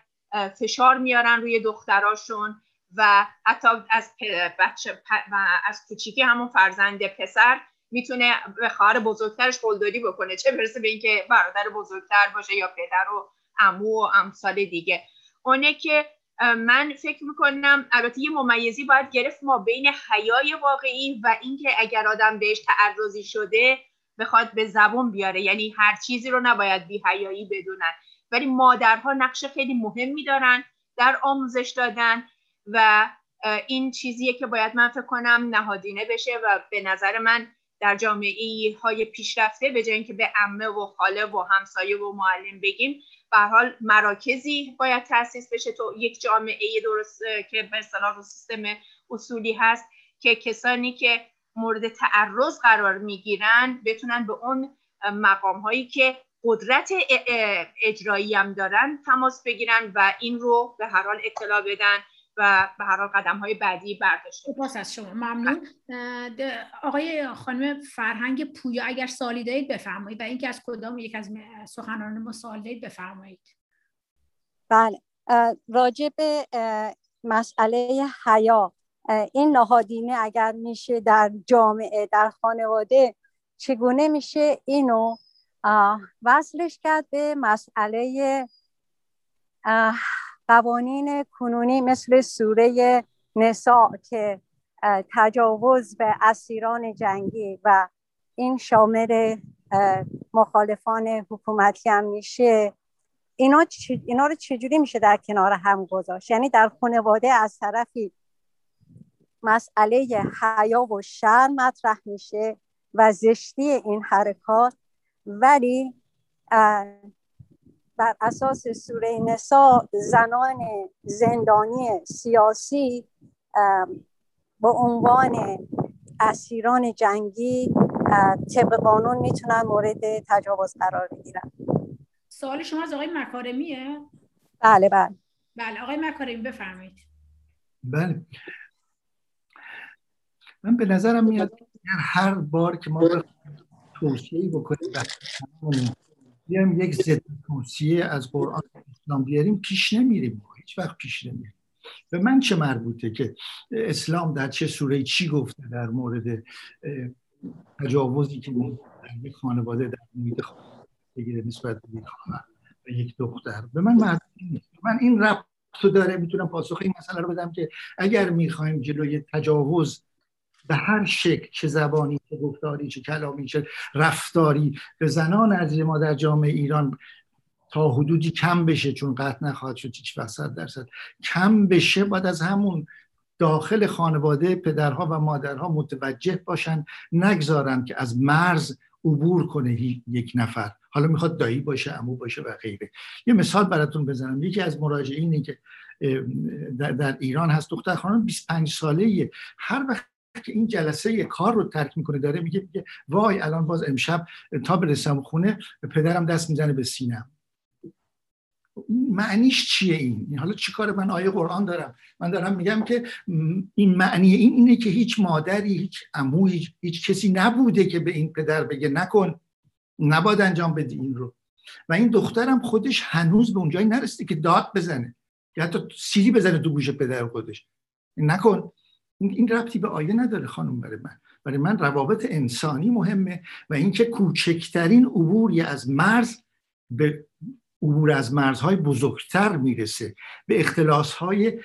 فشار میارن روی دختراشون و حتی از بچه و از کوچیکی همون فرزند پسر میتونه به خواهر بزرگترش قلدری بکنه، چه برسه به اینکه برادر بزرگتر باشه یا پدر و عمو و امثال دیگه. اونه که من فکر میکنم البته یه ممیزی باید گرفت ما بین حیای واقعی و اینکه اگر آدم بهش تعرضی شده بخواد به زبون بیاره، یعنی هر چیزی رو نباید بی حیایی بدونن، ولی مادرها نقش خیلی مهمی دارن در آموزش دادن و این چیزیه که باید من فکر کنم نهادینه بشه و به نظر من در جامعه های پیشرفته به جای اینکه به عمه و خاله و همسایه و معلم بگیم، به هر حال مراکزی باید تأسیس بشه تو یک جامعه درست که به اصطلاح سیستم اصولی هست که کسانی که مورد تعرض قرار میگیرن بتونن به اون مقام هایی که قدرت اجرایی هم دارن تماس بگیرن و این رو به هر حال اطلاع بدن و به هر حال قدم‌های بعدی برداشته. سپاس از شما، ممنون. آقای خانم فرهنگ پویا اگر سوالی دارید بفرمایید و اینکه از کدام یک از سخنرانان ما سوال دارید بفرمایید. بله، راجع به مسئله حیا، این نهادینه اگر میشه در جامعه در خانواده چگونه میشه اینو وصلش کرد به مسئله قوانین کنونی مثل سوره نساء که تجاوز به اسیران جنگی و این شامل مخالفان حکومتی هم میشه، اینا, اینا رو چجوری میشه در کنار هم گذاشت؟ یعنی در خانواده از طرفی مسئله حیا و شرم مطرح میشه و زشتی این حرکات، ولی بر اساس سوره نساء زنان زندانی سیاسی به عنوان اسیران جنگی طبق قانون میتونن مورد تجاوز قرار بگیرن. سوال شما از آقای مکارمیه؟ بله بله بله آقای مکارمی بفرمایید. بله، من به نظرم میاد هر بار که ما توصیه‌ای بکنیم بکنیم بیاریم یک ضد توصیه از قرآن اسلام بیاریم، پیش نمیریم، هیچ وقت پیش نمیریم. به من چه مربوطه که اسلام در چه سوره چی گفته در مورد تجاوزی که در یک خانواده در محیط خانواده نسبت به یک خواهر و یک دختر؟ به من مربوطه نیست. من این ربطو داره میتونم پاسخ این مسئله رو بدم که اگر میخوایم جلوی تجاوز به هر شکل، چه زبانی، چه گفتاری، چه کلامی، چه رفتاری، به زنان از ما در جامعه ایران تا حدودی کم بشه، چون قطع نخواهد شد هیچ وقت صد درصد کم بشه، باید از همون داخل خانواده پدرها و مادرها متوجه باشن، نگذارن که از مرز عبور کنه یک نفر، حالا میخواد دایی باشه، عمو باشه و غیره. یه مثال براتون بزنم. یکی از مراجعینی که در, در ایران هست، دختر خانم بیست و پنج ساله‌ای، هر وقت که این جلسه کار رو ترک میکنه داره میگه میگه وای الان باز امشب تا برسم خونه پدرم دست میزنه به سینم. معنیش چیه این؟ حالا چی کار من آیه قرآن دارم؟ من دارم میگم که این معنی این اینه که هیچ مادری، هیچ عمویی، هیچ, هیچ کسی نبوده که به این پدر بگه نکن، نباید انجام بدی این رو. و این دخترم خودش هنوز به اونجایی نرسیده که داد بزنه یا حتی سیلی بزنه تو گوش پدر خودش نکن. این ربطی به آیه نداره خانم. برای من برای من روابط انسانی مهمه و اینکه کوچکترین عبوری از مرز به عبور از مرزهای بزرگتر میرسه، به اختلاسهای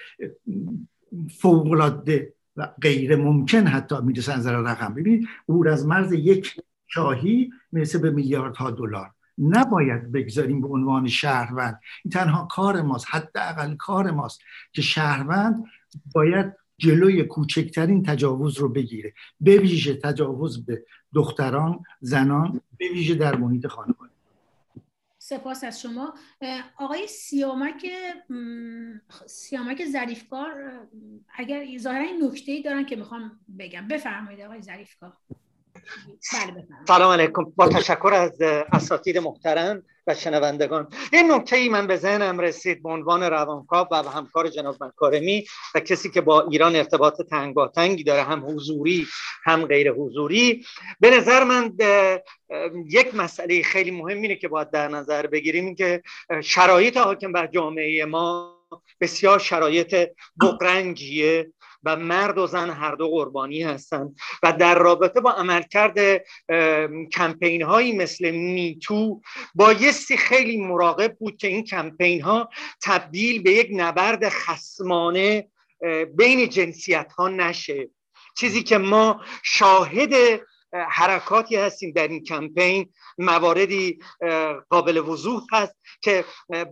فوق‌العاده و غیر ممکن حتی میرسه. از رقم ببینید، عبور از مرز یک شاهی میرسه به میلیاردها دلار. نباید بگذاریم به عنوان شهروند، این تنها کار ماست، حداقل کار ماست که شهروند باید جلوی کوچکترین تجاوز رو بگیره، به ویژه تجاوز به دختران، زنان، به ویژه در محیط خانواده. سپاس از شما. آقای سیامک سیامک ظریفکار اگر ظاهرا این نکته‌ای دارن که میخوام بگم، بفرمایید آقای ظریفکار. سلام علیکم. با تشکر از اساتید محترم و شنوندگان، این نکته ای من به ذهنم رسید به عنوان روانکاو و همکار جناب مکارمی و کسی که با ایران ارتباط تنگاتنگی داره، هم حضوری هم غیر حضوری. به نظر من یک مسئله خیلی مهم اینه که باید در نظر بگیریم، این که شرایط حاکم بر جامعه ما بسیار شرایط بغرنجیه و مرد و زن هر دو قربانی هستند و در رابطه با عملکرد کمپین هایی مثل میتو بایستی خیلی مراقب بود که این کمپین ها تبدیل به یک نبرد خصمانه بین جنسیت ها نشه، چیزی که ما شاهد حرکاتی هستیم در این کمپین. مواردی قابل وضوح هست که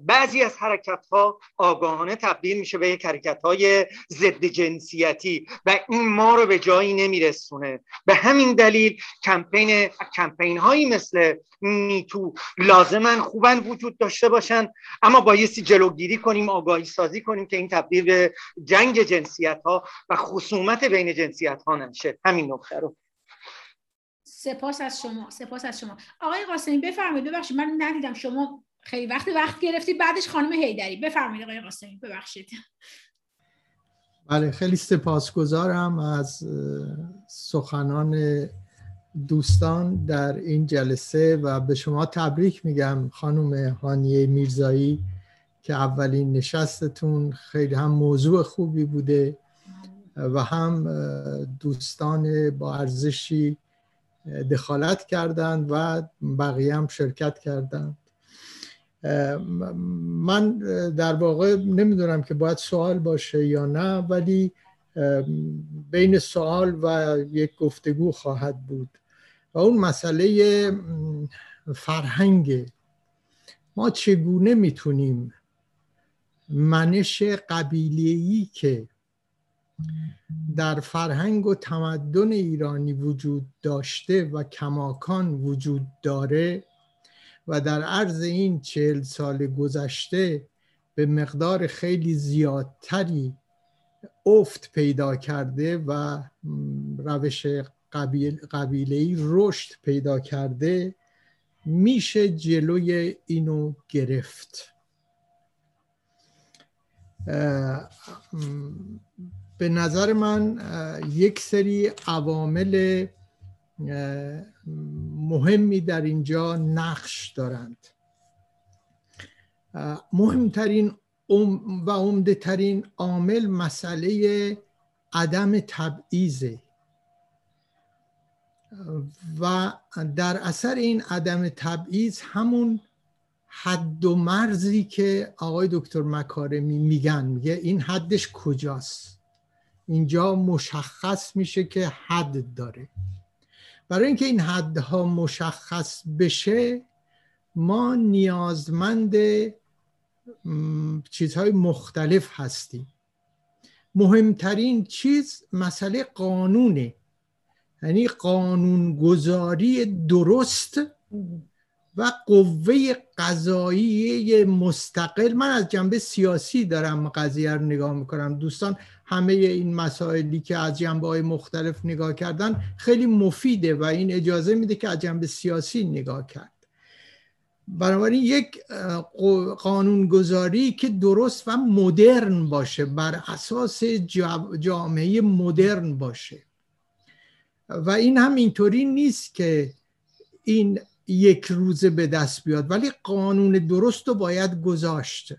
بعضی از حرکت‌ها آگاهانه تبدیل میشه به یک حرکت‌های ضد جنسیتی و این ما رو به جایی نمیرسونه. به همین دلیل کمپین کمپین‌هایی مثل میتو لازماً خوباً وجود داشته باشن، اما بایستی جلوگیری کنیم، آگاهی سازی کنیم که این تبدیل به جنگ جنسیت‌ها و خصومت بین جنسیت‌ها نشه. همین نکته رو. سپاس از شما، سپاس از شما. آقای قاسمی بفرمایید. ببخشید من ندیدم شما خیلی وقت وقت گرفتی، بعدش خانم حیدری. بفرمایید آقای قاسمی. ببخشید. بله، خیلی سپاسگزارم از سخنان دوستان در این جلسه و به شما تبریک میگم خانم هانیه میرزایی که اولین نشستتون خیلی هم موضوع خوبی بوده و هم دوستان با ارزشی دخالت کردند و بقیه هم شرکت کردند. من در واقع نمیدونم که باید سوال باشه یا نه، ولی بین سوال و یک گفتگو خواهد بود و اون مسئله فرهنگ ما. چگونه میتونیم منش قبیله‌ای که در فرهنگ و تمدن ایرانی وجود داشته و کماکان وجود داره و در عرض این چهل سال گذشته به مقدار خیلی زیادتری افت پیدا کرده و روش قبیل قبیله‌ای رشد پیدا کرده، میشه جلوی اینو گرفت؟ به نظر من یک سری عوامل مهمی در اینجا نقش دارند. مهمترین و عمده ترین عامل مسئله عدم تبعیضه و در اثر این عدم تبعیض همون حد و مرزی که آقای دکتر مکارمی میگن، میگه این حدش کجاست، اینجا مشخص میشه که حد داره. برای اینکه این حدها مشخص بشه ما نیازمند چیزهای مختلف هستیم. مهمترین چیز مسئله قانونه، یعنی قانونگذاری درست و قوه قضایی مستقل. من از جنبه سیاسی دارم قضیه رو نگاه میکنم. دوستان همه این مسائلی که از جنبه‌های مختلف نگاه کردن خیلی مفیده و این اجازه میده که از جنبه سیاسی نگاه کرد. بنابراین یک قانونگذاری که درست و مدرن باشه، بر اساس جامعه مدرن باشه و این هم اینطوری نیست که این یک روزه به دست بیاد، ولی قانون درست رو باید گذاشت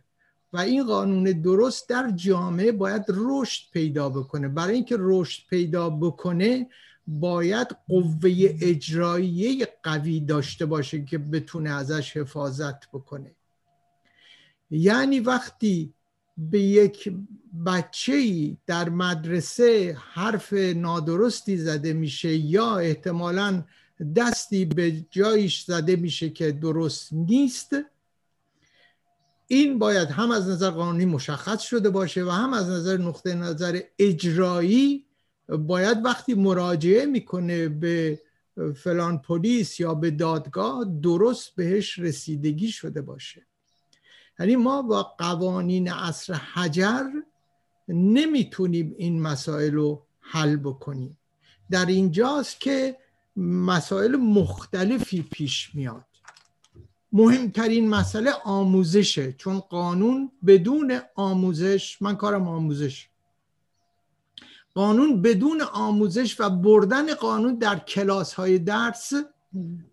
و این قانون درست در جامعه باید رشد پیدا بکنه. برای اینکه رشد پیدا بکنه باید قوه اجراییه قوی داشته باشه که بتونه ازش حفاظت بکنه. یعنی وقتی به یک بچه‌ای در مدرسه حرف نادرستی زده میشه یا احتمالاً دستی به جایش زده میشه که درست نیست، این باید هم از نظر قانونی مشخص شده باشه و هم از نظر نقطه نظر اجرایی باید وقتی مراجعه میکنه به فلان پلیس یا به دادگاه درست بهش رسیدگی شده باشه. یعنی ما با قوانین عصر حجر نمیتونیم این مسائل رو حل بکنیم. در اینجاست که مسائل مختلفی پیش میاد. مهمترین مسئله آموزشه، چون قانون بدون آموزش، من کارم آموزش، قانون بدون آموزش و بردن قانون در کلاس‌های درس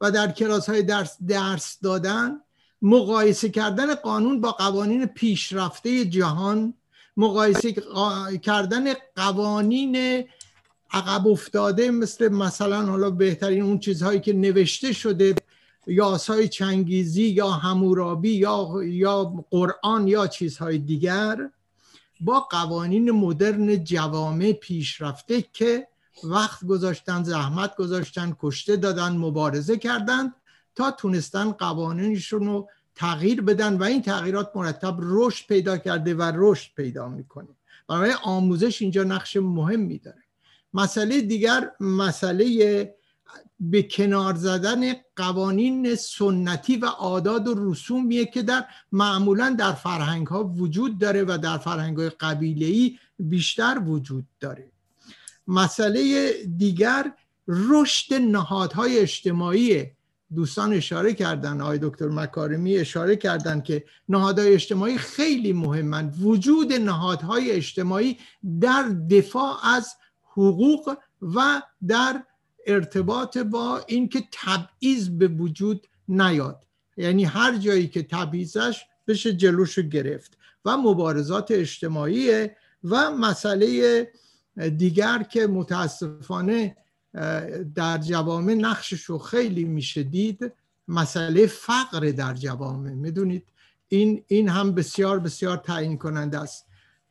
و در کلاس‌های درس درس دادن، مقایسه کردن قانون با قوانین پیشرفته جهان، مقایسه کردن قوانین عقب افتاده مثل مثلا حالا بهترین اون چیزهایی که نوشته شده، یا آثار چنگیزی یا حمورابی یا یا قرآن یا چیزهای دیگر، با قوانین مدرن جوامع پیشرفته که وقت گذاشتن، زحمت گذاشتن، کشته دادن، مبارزه کردند تا تونستن قوانینشون رو تغییر بدن و این تغییرات مرتب رشد پیدا کرده و رشد پیدا میکنه. برای آموزش اینجا نقش مهمی داره. مسئله دیگر مسئله به کنار زدن قوانین سنتی و عادات و رسومیه که در معمولا در فرهنگ ها وجود داره و در فرهنگ های قبیله‌ای بیشتر وجود داره. مسئله دیگر رشد نهادهای اجتماعی. دوستان اشاره کردن، آقای دکتر مکارمی اشاره کردن که نهادهای اجتماعی خیلی مهمند. وجود نهادهای اجتماعی در دفاع از حقوق و در ارتباط با اینکه تبعیض به وجود نیاد، یعنی هر جایی که تبعیضش بشه جلوشو گرفت، و مبارزات اجتماعی. و مسئله دیگر که متاسفانه در جوامع نقششو خیلی میشه دید، مسئله فقر در جوامع. میدونید این این هم بسیار بسیار تعیین کننده است.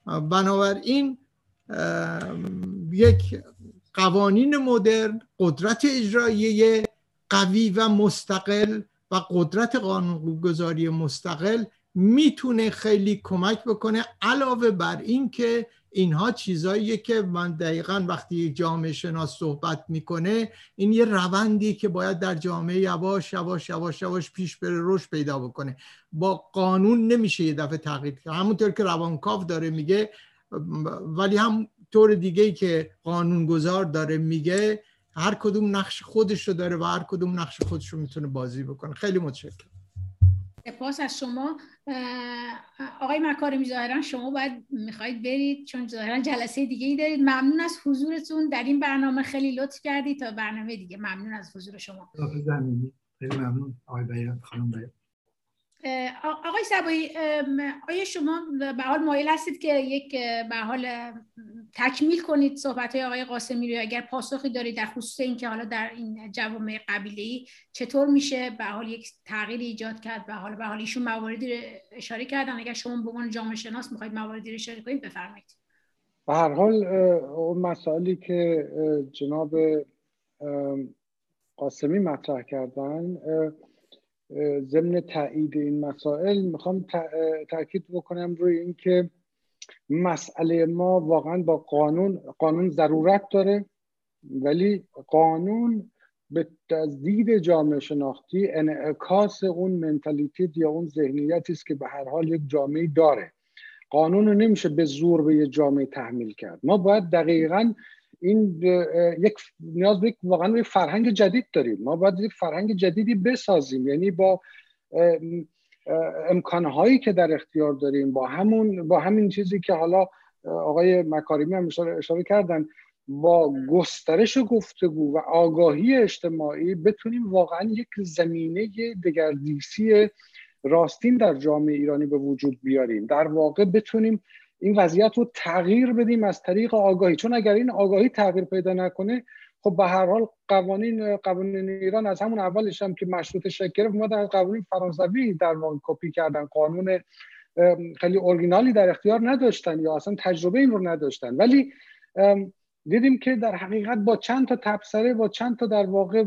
بنابراین یک قوانین مدرن، قدرت اجرایی قوی و مستقل و قدرت قانونگذاری مستقل میتونه خیلی کمک بکنه، علاوه بر این که اینها چیزاییه که من دقیقاً وقتی یک جامعه شناس صحبت میکنه، این یه روندی که باید در جامعه یواش یواش یواش یواش پیش بره، رشد پیدا بکنه. با قانون نمیشه یه دفعه تغییر کرد، همونطور که روانکاو داره میگه، ولی هم طور دیگه‌ای که قانونگذار داره میگه، هر کدوم نقش خودش رو داره و هر کدوم نقش خودش رو میتونه بازی بکنه. خیلی متشکرم. سپاس از شما آقای مکارمی. ظاهرا شما باید میخواید برید، چون ظاهرا جلسه دیگه ای دارید. ممنون از حضورتون در این برنامه، خیلی لطف کردید. تا برنامه دیگه، ممنون از حضور شما. خیلی ممنون آقای بیات، خانم بیات. آقای صباحی، آیا شما به حال مایل هستید که یک به حال تکمیل کنید صحبت‌های آقای قاسمی رو؟ اگر پاسخی دارید در خصوص اینکه حالا در این جوامع قبیله‌ای چطور میشه به حال یک تغییری ایجاد کرد، به حال به حال ایشون مواردی رو اشاره کردن، اگر شما به عنوان جامعه شناس می‌خواید مواردی رو اشاره کنید بفرمایید. به هر حال اون مسائلی که جناب قاسمی مطرح کردن، ضمن تایید این مسائل میخوام تاکید بکنم روی اینکه مسئله ما واقعا با قانون، قانون ضرورت داره، ولی قانون به دید جامعه شناختی انعکاس اون منتالیتی یا اون ذهنیتی است که به هر حال یک جامعه داره. قانون رو نمیشه به زور به یک جامعه تحمیل کرد. ما باید دقیقاً این یک نیاز به واقعا یک فرهنگ جدید داریم. ما باید یک فرهنگ جدیدی بسازیم، یعنی با امکانهایی که در اختیار داریم، با همون با همین چیزی که حالا آقای مکارمی هم اشاره کردن، با گسترش و گفتگو و آگاهی اجتماعی بتونیم واقعا یک زمینه دگردیسی راستین در جامعه ایرانی به وجود بیاریم. در واقع بتونیم این وضعیت رو تغییر بدیم از طریق آگاهی، چون اگر این آگاهی تغییر پیدا نکنه، خب به هر حال قوانین قوانین ایران از همون اولش هم که مشروطه شکل گرفت، اومدن از قوانین فرانسوی در واقع کپی کردن. قانون خیلی اورجینالی در اختیار نداشتن یا اصلا تجربه این رو نداشتن، ولی دیدیم که در حقیقت با چند تا تبصره، با چند تا در واقع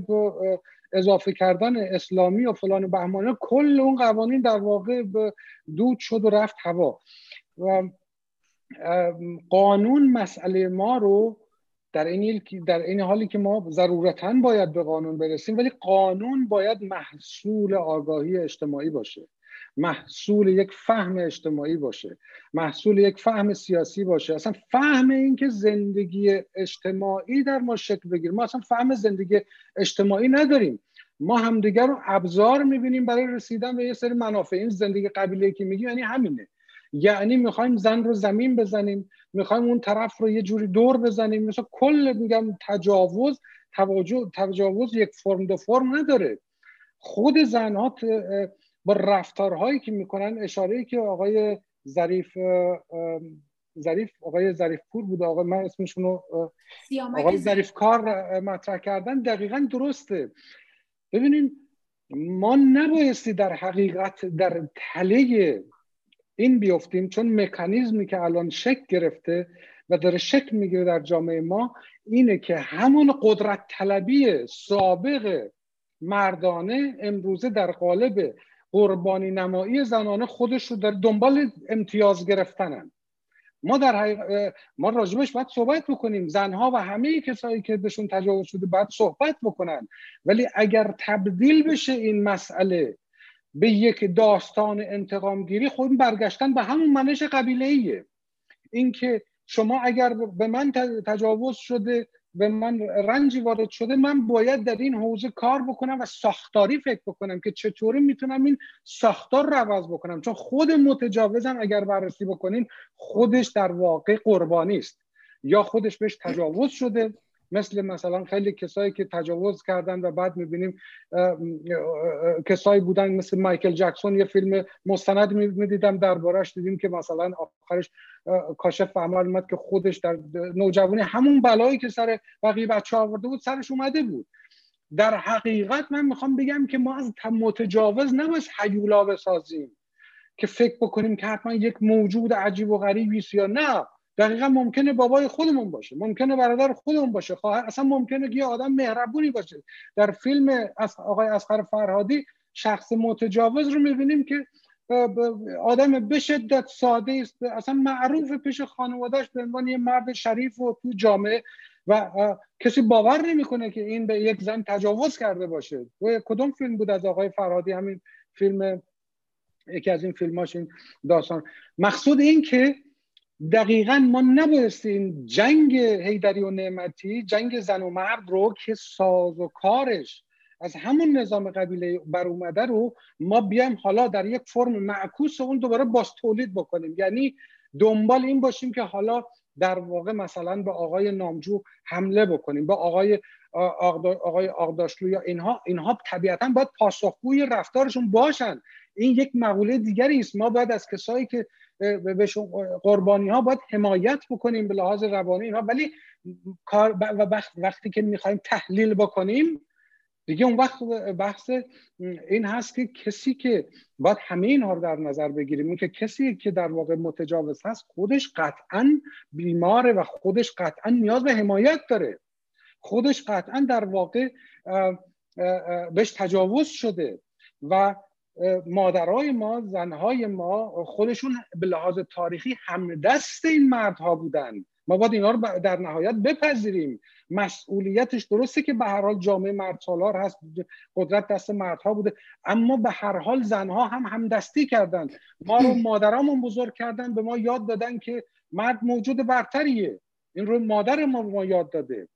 اضافه کردن اسلامی و فلان و بهمانه، کل اون قوانین در واقع دود شد و رفت هوا. و قانون مسئله ما رو در این در این حالی که ما ضرورتاً باید به قانون برسیم، ولی قانون باید محصول آگاهی اجتماعی باشه، محصول یک فهم اجتماعی باشه، محصول یک فهم سیاسی باشه. اصلا فهم این که زندگی اجتماعی در ما شکل بگیر، ما اصلا فهم زندگی اجتماعی نداریم. ما همدیگر رو ابزار میبینیم برای رسیدن به یه سری منافع. این زندگی قبیله‌ای که میگی یعنی همینه، یعنی میخوایم زن رو زمین بزنیم، میخوایم اون طرف رو یه جوری دور بزنیم. مثلا کل میگم تجاوز تجاوز یک فرم دو فرم نداره. خود زنها با رفتارهایی که میکنن، اشاره‌ای که آقای ظریف ظریف آقای ظریف پور بود، آقای من اسمشون رو آقای ظریف کار مطرح کردن، دقیقاً درسته. ببینین ما نبایستی در حقیقت در تله این بیافتیم، چون مکانیزمی که الان شکل گرفته و داره شکل میگیره در جامعه ما اینه که همون قدرت طلبی سابق مردانه امروزه در قالب قربانی نمایی زنانه خودش رو در دنبال امتیاز گرفتنن. ما در حقیق... ما راجبش باید صحبت بکنیم، زنها و همه کسایی که بهشون تجاوز شده باید صحبت بکنن. ولی اگر تبدیل بشه این مسئله به یک داستان انتقامگیری، خود برگشتن به همون منش قبیله‌ایه. این که شما اگر به من تجاوز شده، به من رنجی وارد شده، من باید در این حوزه کار بکنم و ساختاری فکر بکنم که چطوری میتونم این ساختار رو عوض بکنم. چون خود متجاوزم اگر بررسی بکنین، خودش در واقع قربانی است، یا خودش بهش تجاوز شده، مثل مثلا خیلی کسایی که تجاوز کردن و بعد میبینیم کسایی بودن مثل مایکل جکسون. یه فیلم مستند میدیدم درباره‌اش، دیدیم که مثلا آخرش کاشف به عمل اومد که خودش در نوجوانی همون بلایی که سر بقیه بچه‌ها آورده بود سرش اومده بود. در حقیقت من میخوام بگم که ما از متجاوز نباید هیولا بسازیم که فکر بکنیم که حتما یک موجود عجیب و غریبی، یا نه، دقیقا ممکنه بابای خودمون باشه، ممکنه برادر خودمون باشه، خواهر، اصلا ممکنه که یه آدم مهربونی باشه. در فیلم آقای اسخار فرهادی شخص متجاوز رو می‌بینیم که آدم به شدت ساده است، اصلا معروف پیش خانواده‌اش به عنوان یه مرد شریف و تو جامعه، و کسی باور نمی‌کنه که این به یک زن تجاوز کرده باشه. کدوم فیلم بود از آقای فرهادی؟ همین فیلم، یکی از این فیلم‌هاش این داستان. مقصود این که دقیقاً ما نبایستیم جنگ حیدری و نعمتی، جنگ زن و مرد رو که ساز و کارش از همون نظام قبیله بر اومده رو ما بیایم حالا در یک فرم معکوس اون دوباره باز تولید بکنیم. یعنی دنبال این باشیم که حالا در واقع مثلا به آقای نامجو حمله بکنیم، به آقای آقای آقداشلو، یا اینها اینها طبیعتاً باید پاسخگوی رفتارشون باشن. این یک مقوله دیگری است. ما باید از کسایی که قربانی ها باید حمایت بکنیم به لحاظ روانی اینها، ولی کار و وقتی که میخوایم تحلیل بکنیم دیگه اون وقت بحث این هست که کسی که باید همه اینها رو در نظر بگیریم، این که کسی که در واقع متجاوز هست خودش قطعا بیماره و خودش قطعا نیاز به حمایت داره، خودش قطعا در واقع بهش تجاوز شده. و مادرای ما، زنهای ما خودشون به لحاظ تاریخی همدست این مردها بودن. ما باید اینا رو در نهایت بپذیریم. مسئولیتش درسته که به هر حال جامعه مردسالار هست، قدرت دست مردها بوده، اما به هر حال زنها هم همدستی کردن. ما رو مادرامون بزرگ کردن، به ما یاد دادن که مرد موجود برتریه. این رو مادر ما به ما یاد داده،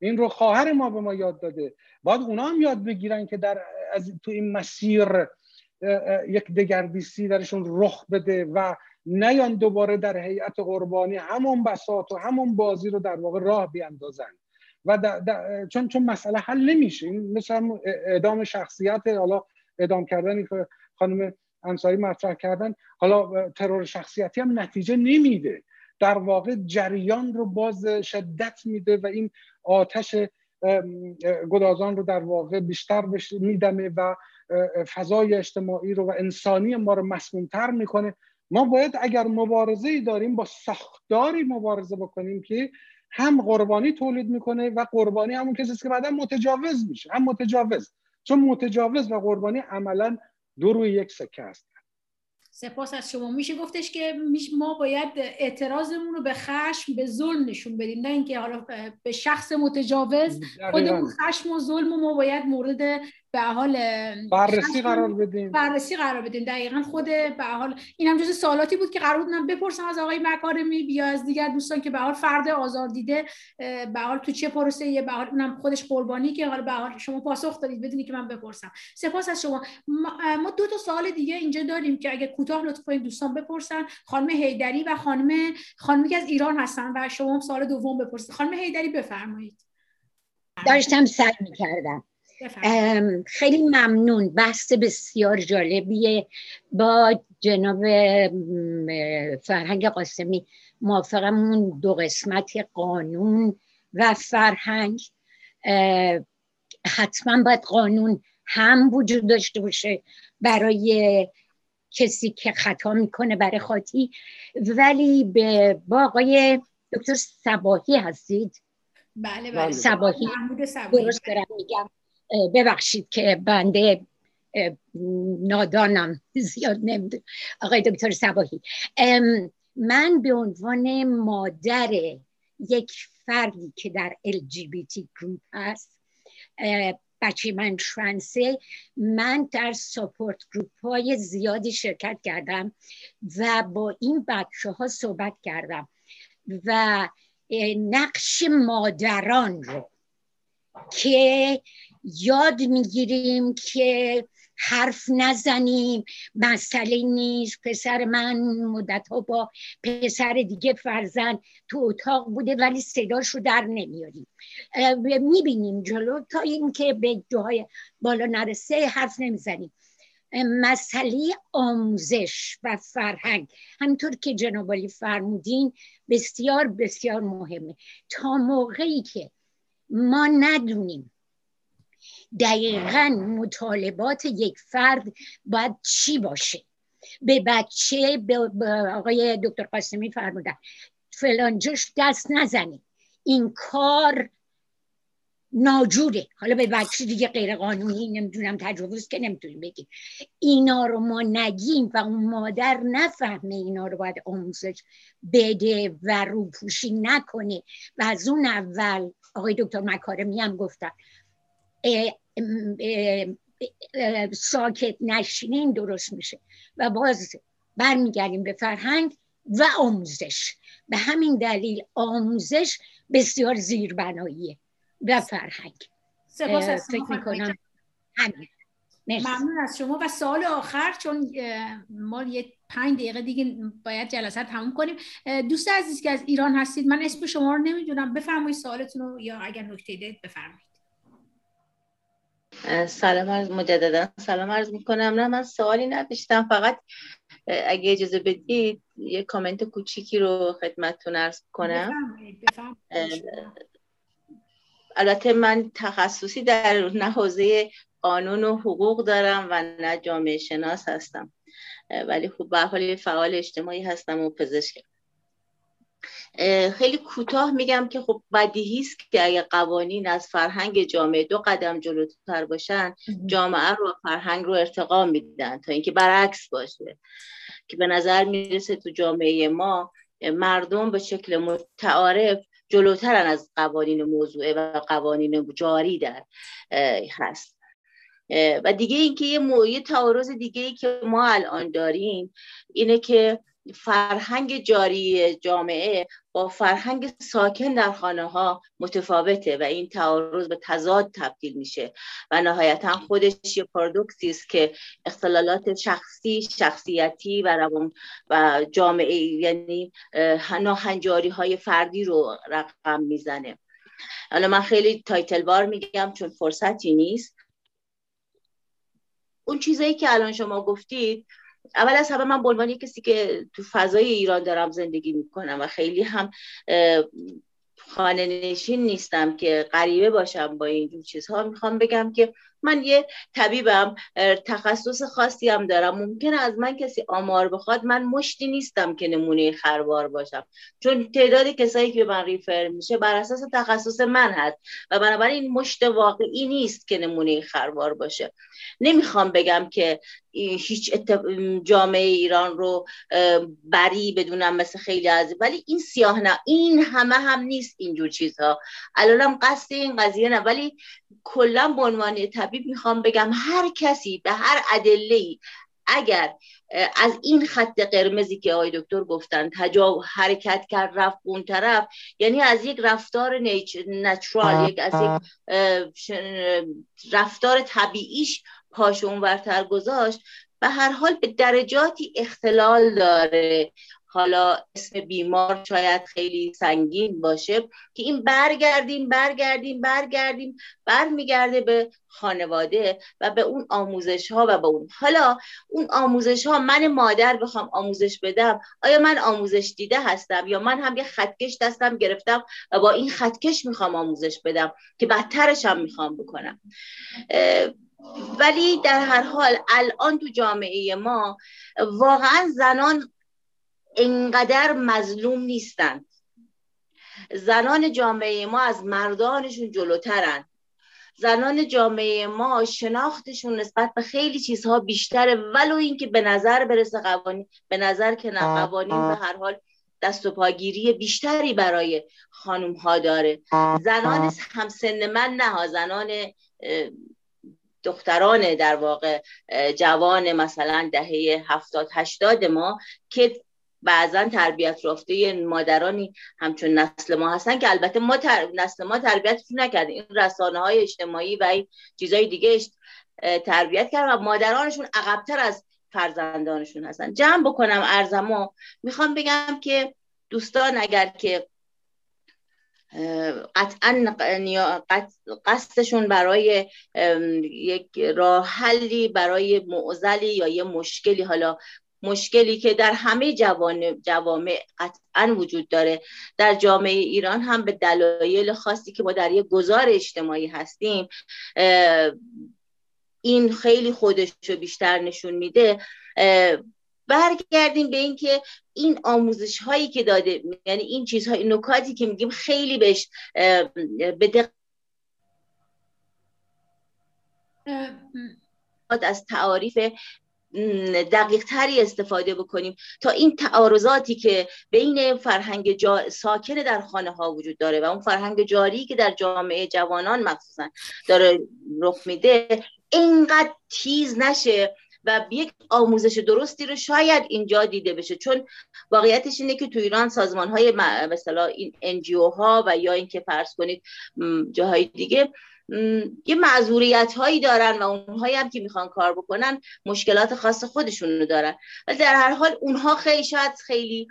این رو خواهر ما به ما یاد داده. باید اونا هم یاد بگیرن که در از تو این مسیر یک دگردیسی درشون رخ بده و نیان دوباره در هیئت قربانی همون بساط و همون بازی رو در واقع راه بیاندازن. و در در چون چون مسئله حل نمیشه. این مثلا اعدام شخصیت، حالا اعدام کردن که خانم انصاری مطرح کردن، حالا ترور شخصیتی هم نتیجه نمیده، در واقع جریان رو باز شدت میده و این آتش گدازان رو در واقع بیشتر میدمه و فضای اجتماعی رو و انسانی ما رو مسموم‌تر میکنه. ما باید اگر مبارزه‌ای داریم با ساختاری مبارزه بکنیم که هم قربانی تولید میکنه و قربانی همون کسی که بعدا متجاوز میشه، هم متجاوز، چون متجاوز و قربانی عملا دو روی یک سکه است. سپاس از شما. میشه گفتش که ما باید اعتراضمون رو به خشم، به ظلم نشون بدیم، نه اینکه حالا به شخص متجاوز. خودمون خشم و ظلم ما باید مورد به حال بررسی قرار بدیم بررسی قرار بدیم دقیقاً خود به حال اینم جزء سوالاتی بود که قرار بود من بپرسم از آقای مکارمی بیا از دیگر دوستان که به حال فرد آزاردیده به حال تو چه پروسه‌ای به حال اونم خودش قربانی که حالا به حال شما پاسخ دادید بدونی که من بپرسم. سپاس از شما. ما دو تا سوال دیگه اینجا داریم که اگه کوتاه لطف کنید دوستان بپرسن. خانم حیدری و خانم خانمی که از ایران هستن و شما سوال دوم بپرسید. خانم حیدری بفرمایید. داشتم سعی می‌کردم. خیلی ممنون، بحث بسیار جالبیه. با جناب فرهنگ قاسمی موافقمون، دو قسمت قانون و فرهنگ حتما باید قانون هم وجود داشته باشه برای کسی که خطا میکنه برای خاطی. ولی با آقای دکتر صباحی هستید؟ بله بله صباحی، محمود صباحی. درست دارم میگم، ببخشید که بنده نادانم زیاد نمیدونم. آقای دکتر صباحی، من به عنوان مادر یک فردی که در ال جی بی تی گروپ هست، بچه من ترنسه، من در ساپورت گروپ های زیادی شرکت کردم و با این بچه ها صحبت کردم و نقش مادران رو که یاد میگیریم که حرف نزنیم، مسئله نیست. پسر من مدت ها با پسر دیگه فرزند تو اتاق بوده ولی صداش رو در نمیاریم، میبینیم جلو تا اینکه به جاهای بالا نرسه حرف نمیزنیم. مسئله آموزش و فرهنگ همینطور که جناب عالی فرمودین بسیار بسیار مهمه. تا موقعی که ما ندونیم دقیقاً مطالبات یک فرد باید چی باشه، به بچه، به آقای دکتر قاسمی فرمودن فلانجاش دست نزنی، این کار ناجوره، حالا به بچه دیگه غیر قانونی نمیدونم تجاوز که نمیتونیم بگیم. اینا رو ما نگیم و اون مادر نفهمه اینا رو باید آموزش بده و روپوشی نکنه. و از اون اول آقای دکتر مکارمی هم گفتن اه اه اه ساکت نشینین درست میشه و باز برمیگردیم به فرهنگ و آموزش. به همین دلیل آموزش بسیار زیربناییه و فرهنگ. سپاس از شما. فکر میکنم همین. ممنون از شما. و سال آخر چون ما یه پنج دقیقه دیگه باید جلسه تموم کنیم، دوست عزیز که از ایران هستید من اسم شما رو نمیدونم، بفرمایید سوالتون رو یا اگر نکته‌ای دارید بفرمایید. سلام عرض، مجددا سلام عرض میکنم. نه من سوالی نداشتم، فقط اگه اجازه بدید یه کامنت کوچیکی رو خدمتتون عرض کنم. بفهم. بفهم. البته من تخصصی در نه حوزه قانون و حقوق دارم و نه جامعه شناس هستم، ولی خب به حال فعال اجتماعی هستم و پزشکم. خیلی کوتاه میگم که خب بدیهی است که اگه قوانین از فرهنگ جامعه دو قدم جلوتر باشن جامعه رو فرهنگ رو ارتقا میدن، تا اینکه برعکس باشه که به نظر میرسه تو جامعه ما مردم به شکل متعارف جلوترن از قوانین موضوعه و قوانین جاری در هست. و دیگه اینکه یه موضوع تعارض دیگه ای که ما الان داریم اینه که فرهنگ جاری جامعه با فرهنگ ساکن در خانه ها متفاوته و این تعارض به تضاد تبدیل میشه و نهایتا خودش یه پارادوکسی است که اختلالات شخصی، شخصیتی و روان و جامعه، یعنی ناهنجاری های فردی رو رقم میزنه. حالا من خیلی تایتل بار میگم چون فرصتی نیست. اون چیزایی که الان شما گفتید، اول از همه من به عنوان کسی که تو فضای ایران دارم زندگی میکنم و خیلی هم خانه نشین نیستم که غریبه باشم با اینجور چیزها، میخوام بگم که من یه طبیبم، تخصص خاصی هم دارم، ممکنه از من کسی آمار بخواد، من مشتی نیستم که نمونه خروار باشم، چون تعداد کسایی که به من ریفر میشه بر اساس تخصص من هست و بنابراین مشت واقعی نیست که نمونه خروار باشه. نمیخوام بگم که هیچ جامعه ایران رو بری بدونم مثل خیلی از، ولی این سیاه نه، این همه هم نیست اینجور چیزها. الانم قصد این قضیه نه، ولی کلا به عنوان طبیب تبریک میخوام بگم هر کسی به هر ادله‌ای اگر از این خط قرمزی که آقای دکتر گفتن تجاوز حرکت کرد رفت اون طرف، یعنی از یک رفتار نچرال، یک از یک رفتار طبیعیش پاش اونورتر گذاشت، به هر حال به درجاتی اختلال داره. حالا اسم بیمار شاید خیلی سنگین باشه که این برگردیم برگردیم برگردیم برمیگرده به خانواده و به اون آموزش ها و به اون، حالا اون آموزش ها، من مادر بخوام آموزش بدم، آیا من آموزش دیده هستم یا من هم یه خطکش دستم گرفتم و با این خطکش میخوام آموزش بدم که بدترش هم میخوام بکنم. ولی در هر حال الان تو جامعه ما واقعا زنان اینقدر مظلوم نیستند. زنان جامعه ما از مردانشون جلوترن. زنان جامعه ما شناختشون نسبت به خیلی چیزها بیشتره، ولو اینکه به نظر برسه قوانین، به نظر که نه، قوانین به هر حال دست و پاگیری بیشتری برای خانم ها داره. زنان همسن من نه، زنان دختران در واقع جوان مثلا دهه هفتاد هشتاد ما که بعضا تربیت رافته مادرانی همچون نسل ما هستن که البته ما تر... نسل ما تربیتشون نکرده، این رسانه های اجتماعی و این چیزهای دیگه تربیت کردن و مادرانشون عقبتر از فرزندانشون هستن. جمع بکنم عرضمو، میخوام بگم که دوستان اگر که قطعا قصدشون برای یک راه حلی برای معضلی یا یه مشکلی، حالا مشکلی که در همه جوامع قطعا وجود داره، در جامعه ایران هم به دلایل خاصی که ما در یک گذار اجتماعی هستیم این خیلی خودشو بیشتر نشون میده، برگردیم به این که این آموزش هایی که داده، یعنی این چیزهای نکاتی که میگیم خیلی بهش به دقت از تعاریف دقیق تری استفاده بکنیم تا این تعارضاتی که بین فرهنگ جا... ساکن در خانه ها وجود داره و اون فرهنگ جاری که در جامعه جوانان مخصوصا داره رخ میده اینقدر تیز نشه و یک آموزش درستی رو شاید اینجا دیده بشه. چون واقعیتش اینه که تو ایران سازمان های مثلا این ان جی او ها و یا اینکه فرض کنید جاهای دیگه یه معذوریت هایی دارن و اونهایی هم که میخوان کار بکنن مشکلات خاص خودشون رو دارن، ولی در هر حال اونها خیلی شاید خیلی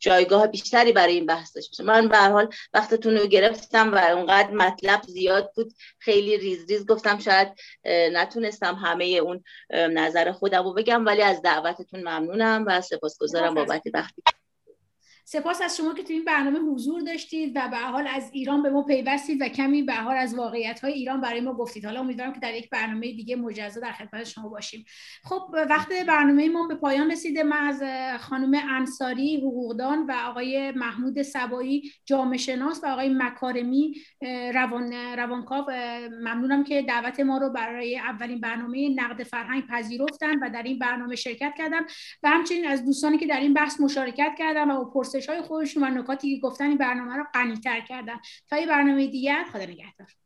جایگاه بیشتری برای این بحث داشت. من به هر حال وقتتون رو گرفتم و اونقدر مطلب زیاد بود، خیلی ریز ریز گفتم، شاید نتونستم همه اون نظر خودم رو بگم، ولی از دعوتتون ممنونم و سپاسگزارم بابت وقتی. سپاس از شما که تو این برنامه حضور داشتید و به هر حال از ایران به ما پیوستید و کمی به هر حال از واقعیت‌های ایران برای ما گفتید. حالا امیدوارم که در یک برنامه دیگه مجزا در خدمت شما باشیم. خب وقت برنامه ما به پایان رسیده. من از خانم انصاری حقوقدان و آقای محمود صباحی جامعه شناس و آقای مکارمی روان روانکاو ممنونم که دعوت ما رو برای اولین برنامه نقد فرهنگ پذیرفتن و در این برنامه شرکت کردن و همچنین از دوستانی که در این بحث مشارکت کردن و پرسش‌های خودشون و نکاتی که گفتن این برنامه رو غنی‌تر کردن. تا یه برنامه دیگه، خدا نگهدار.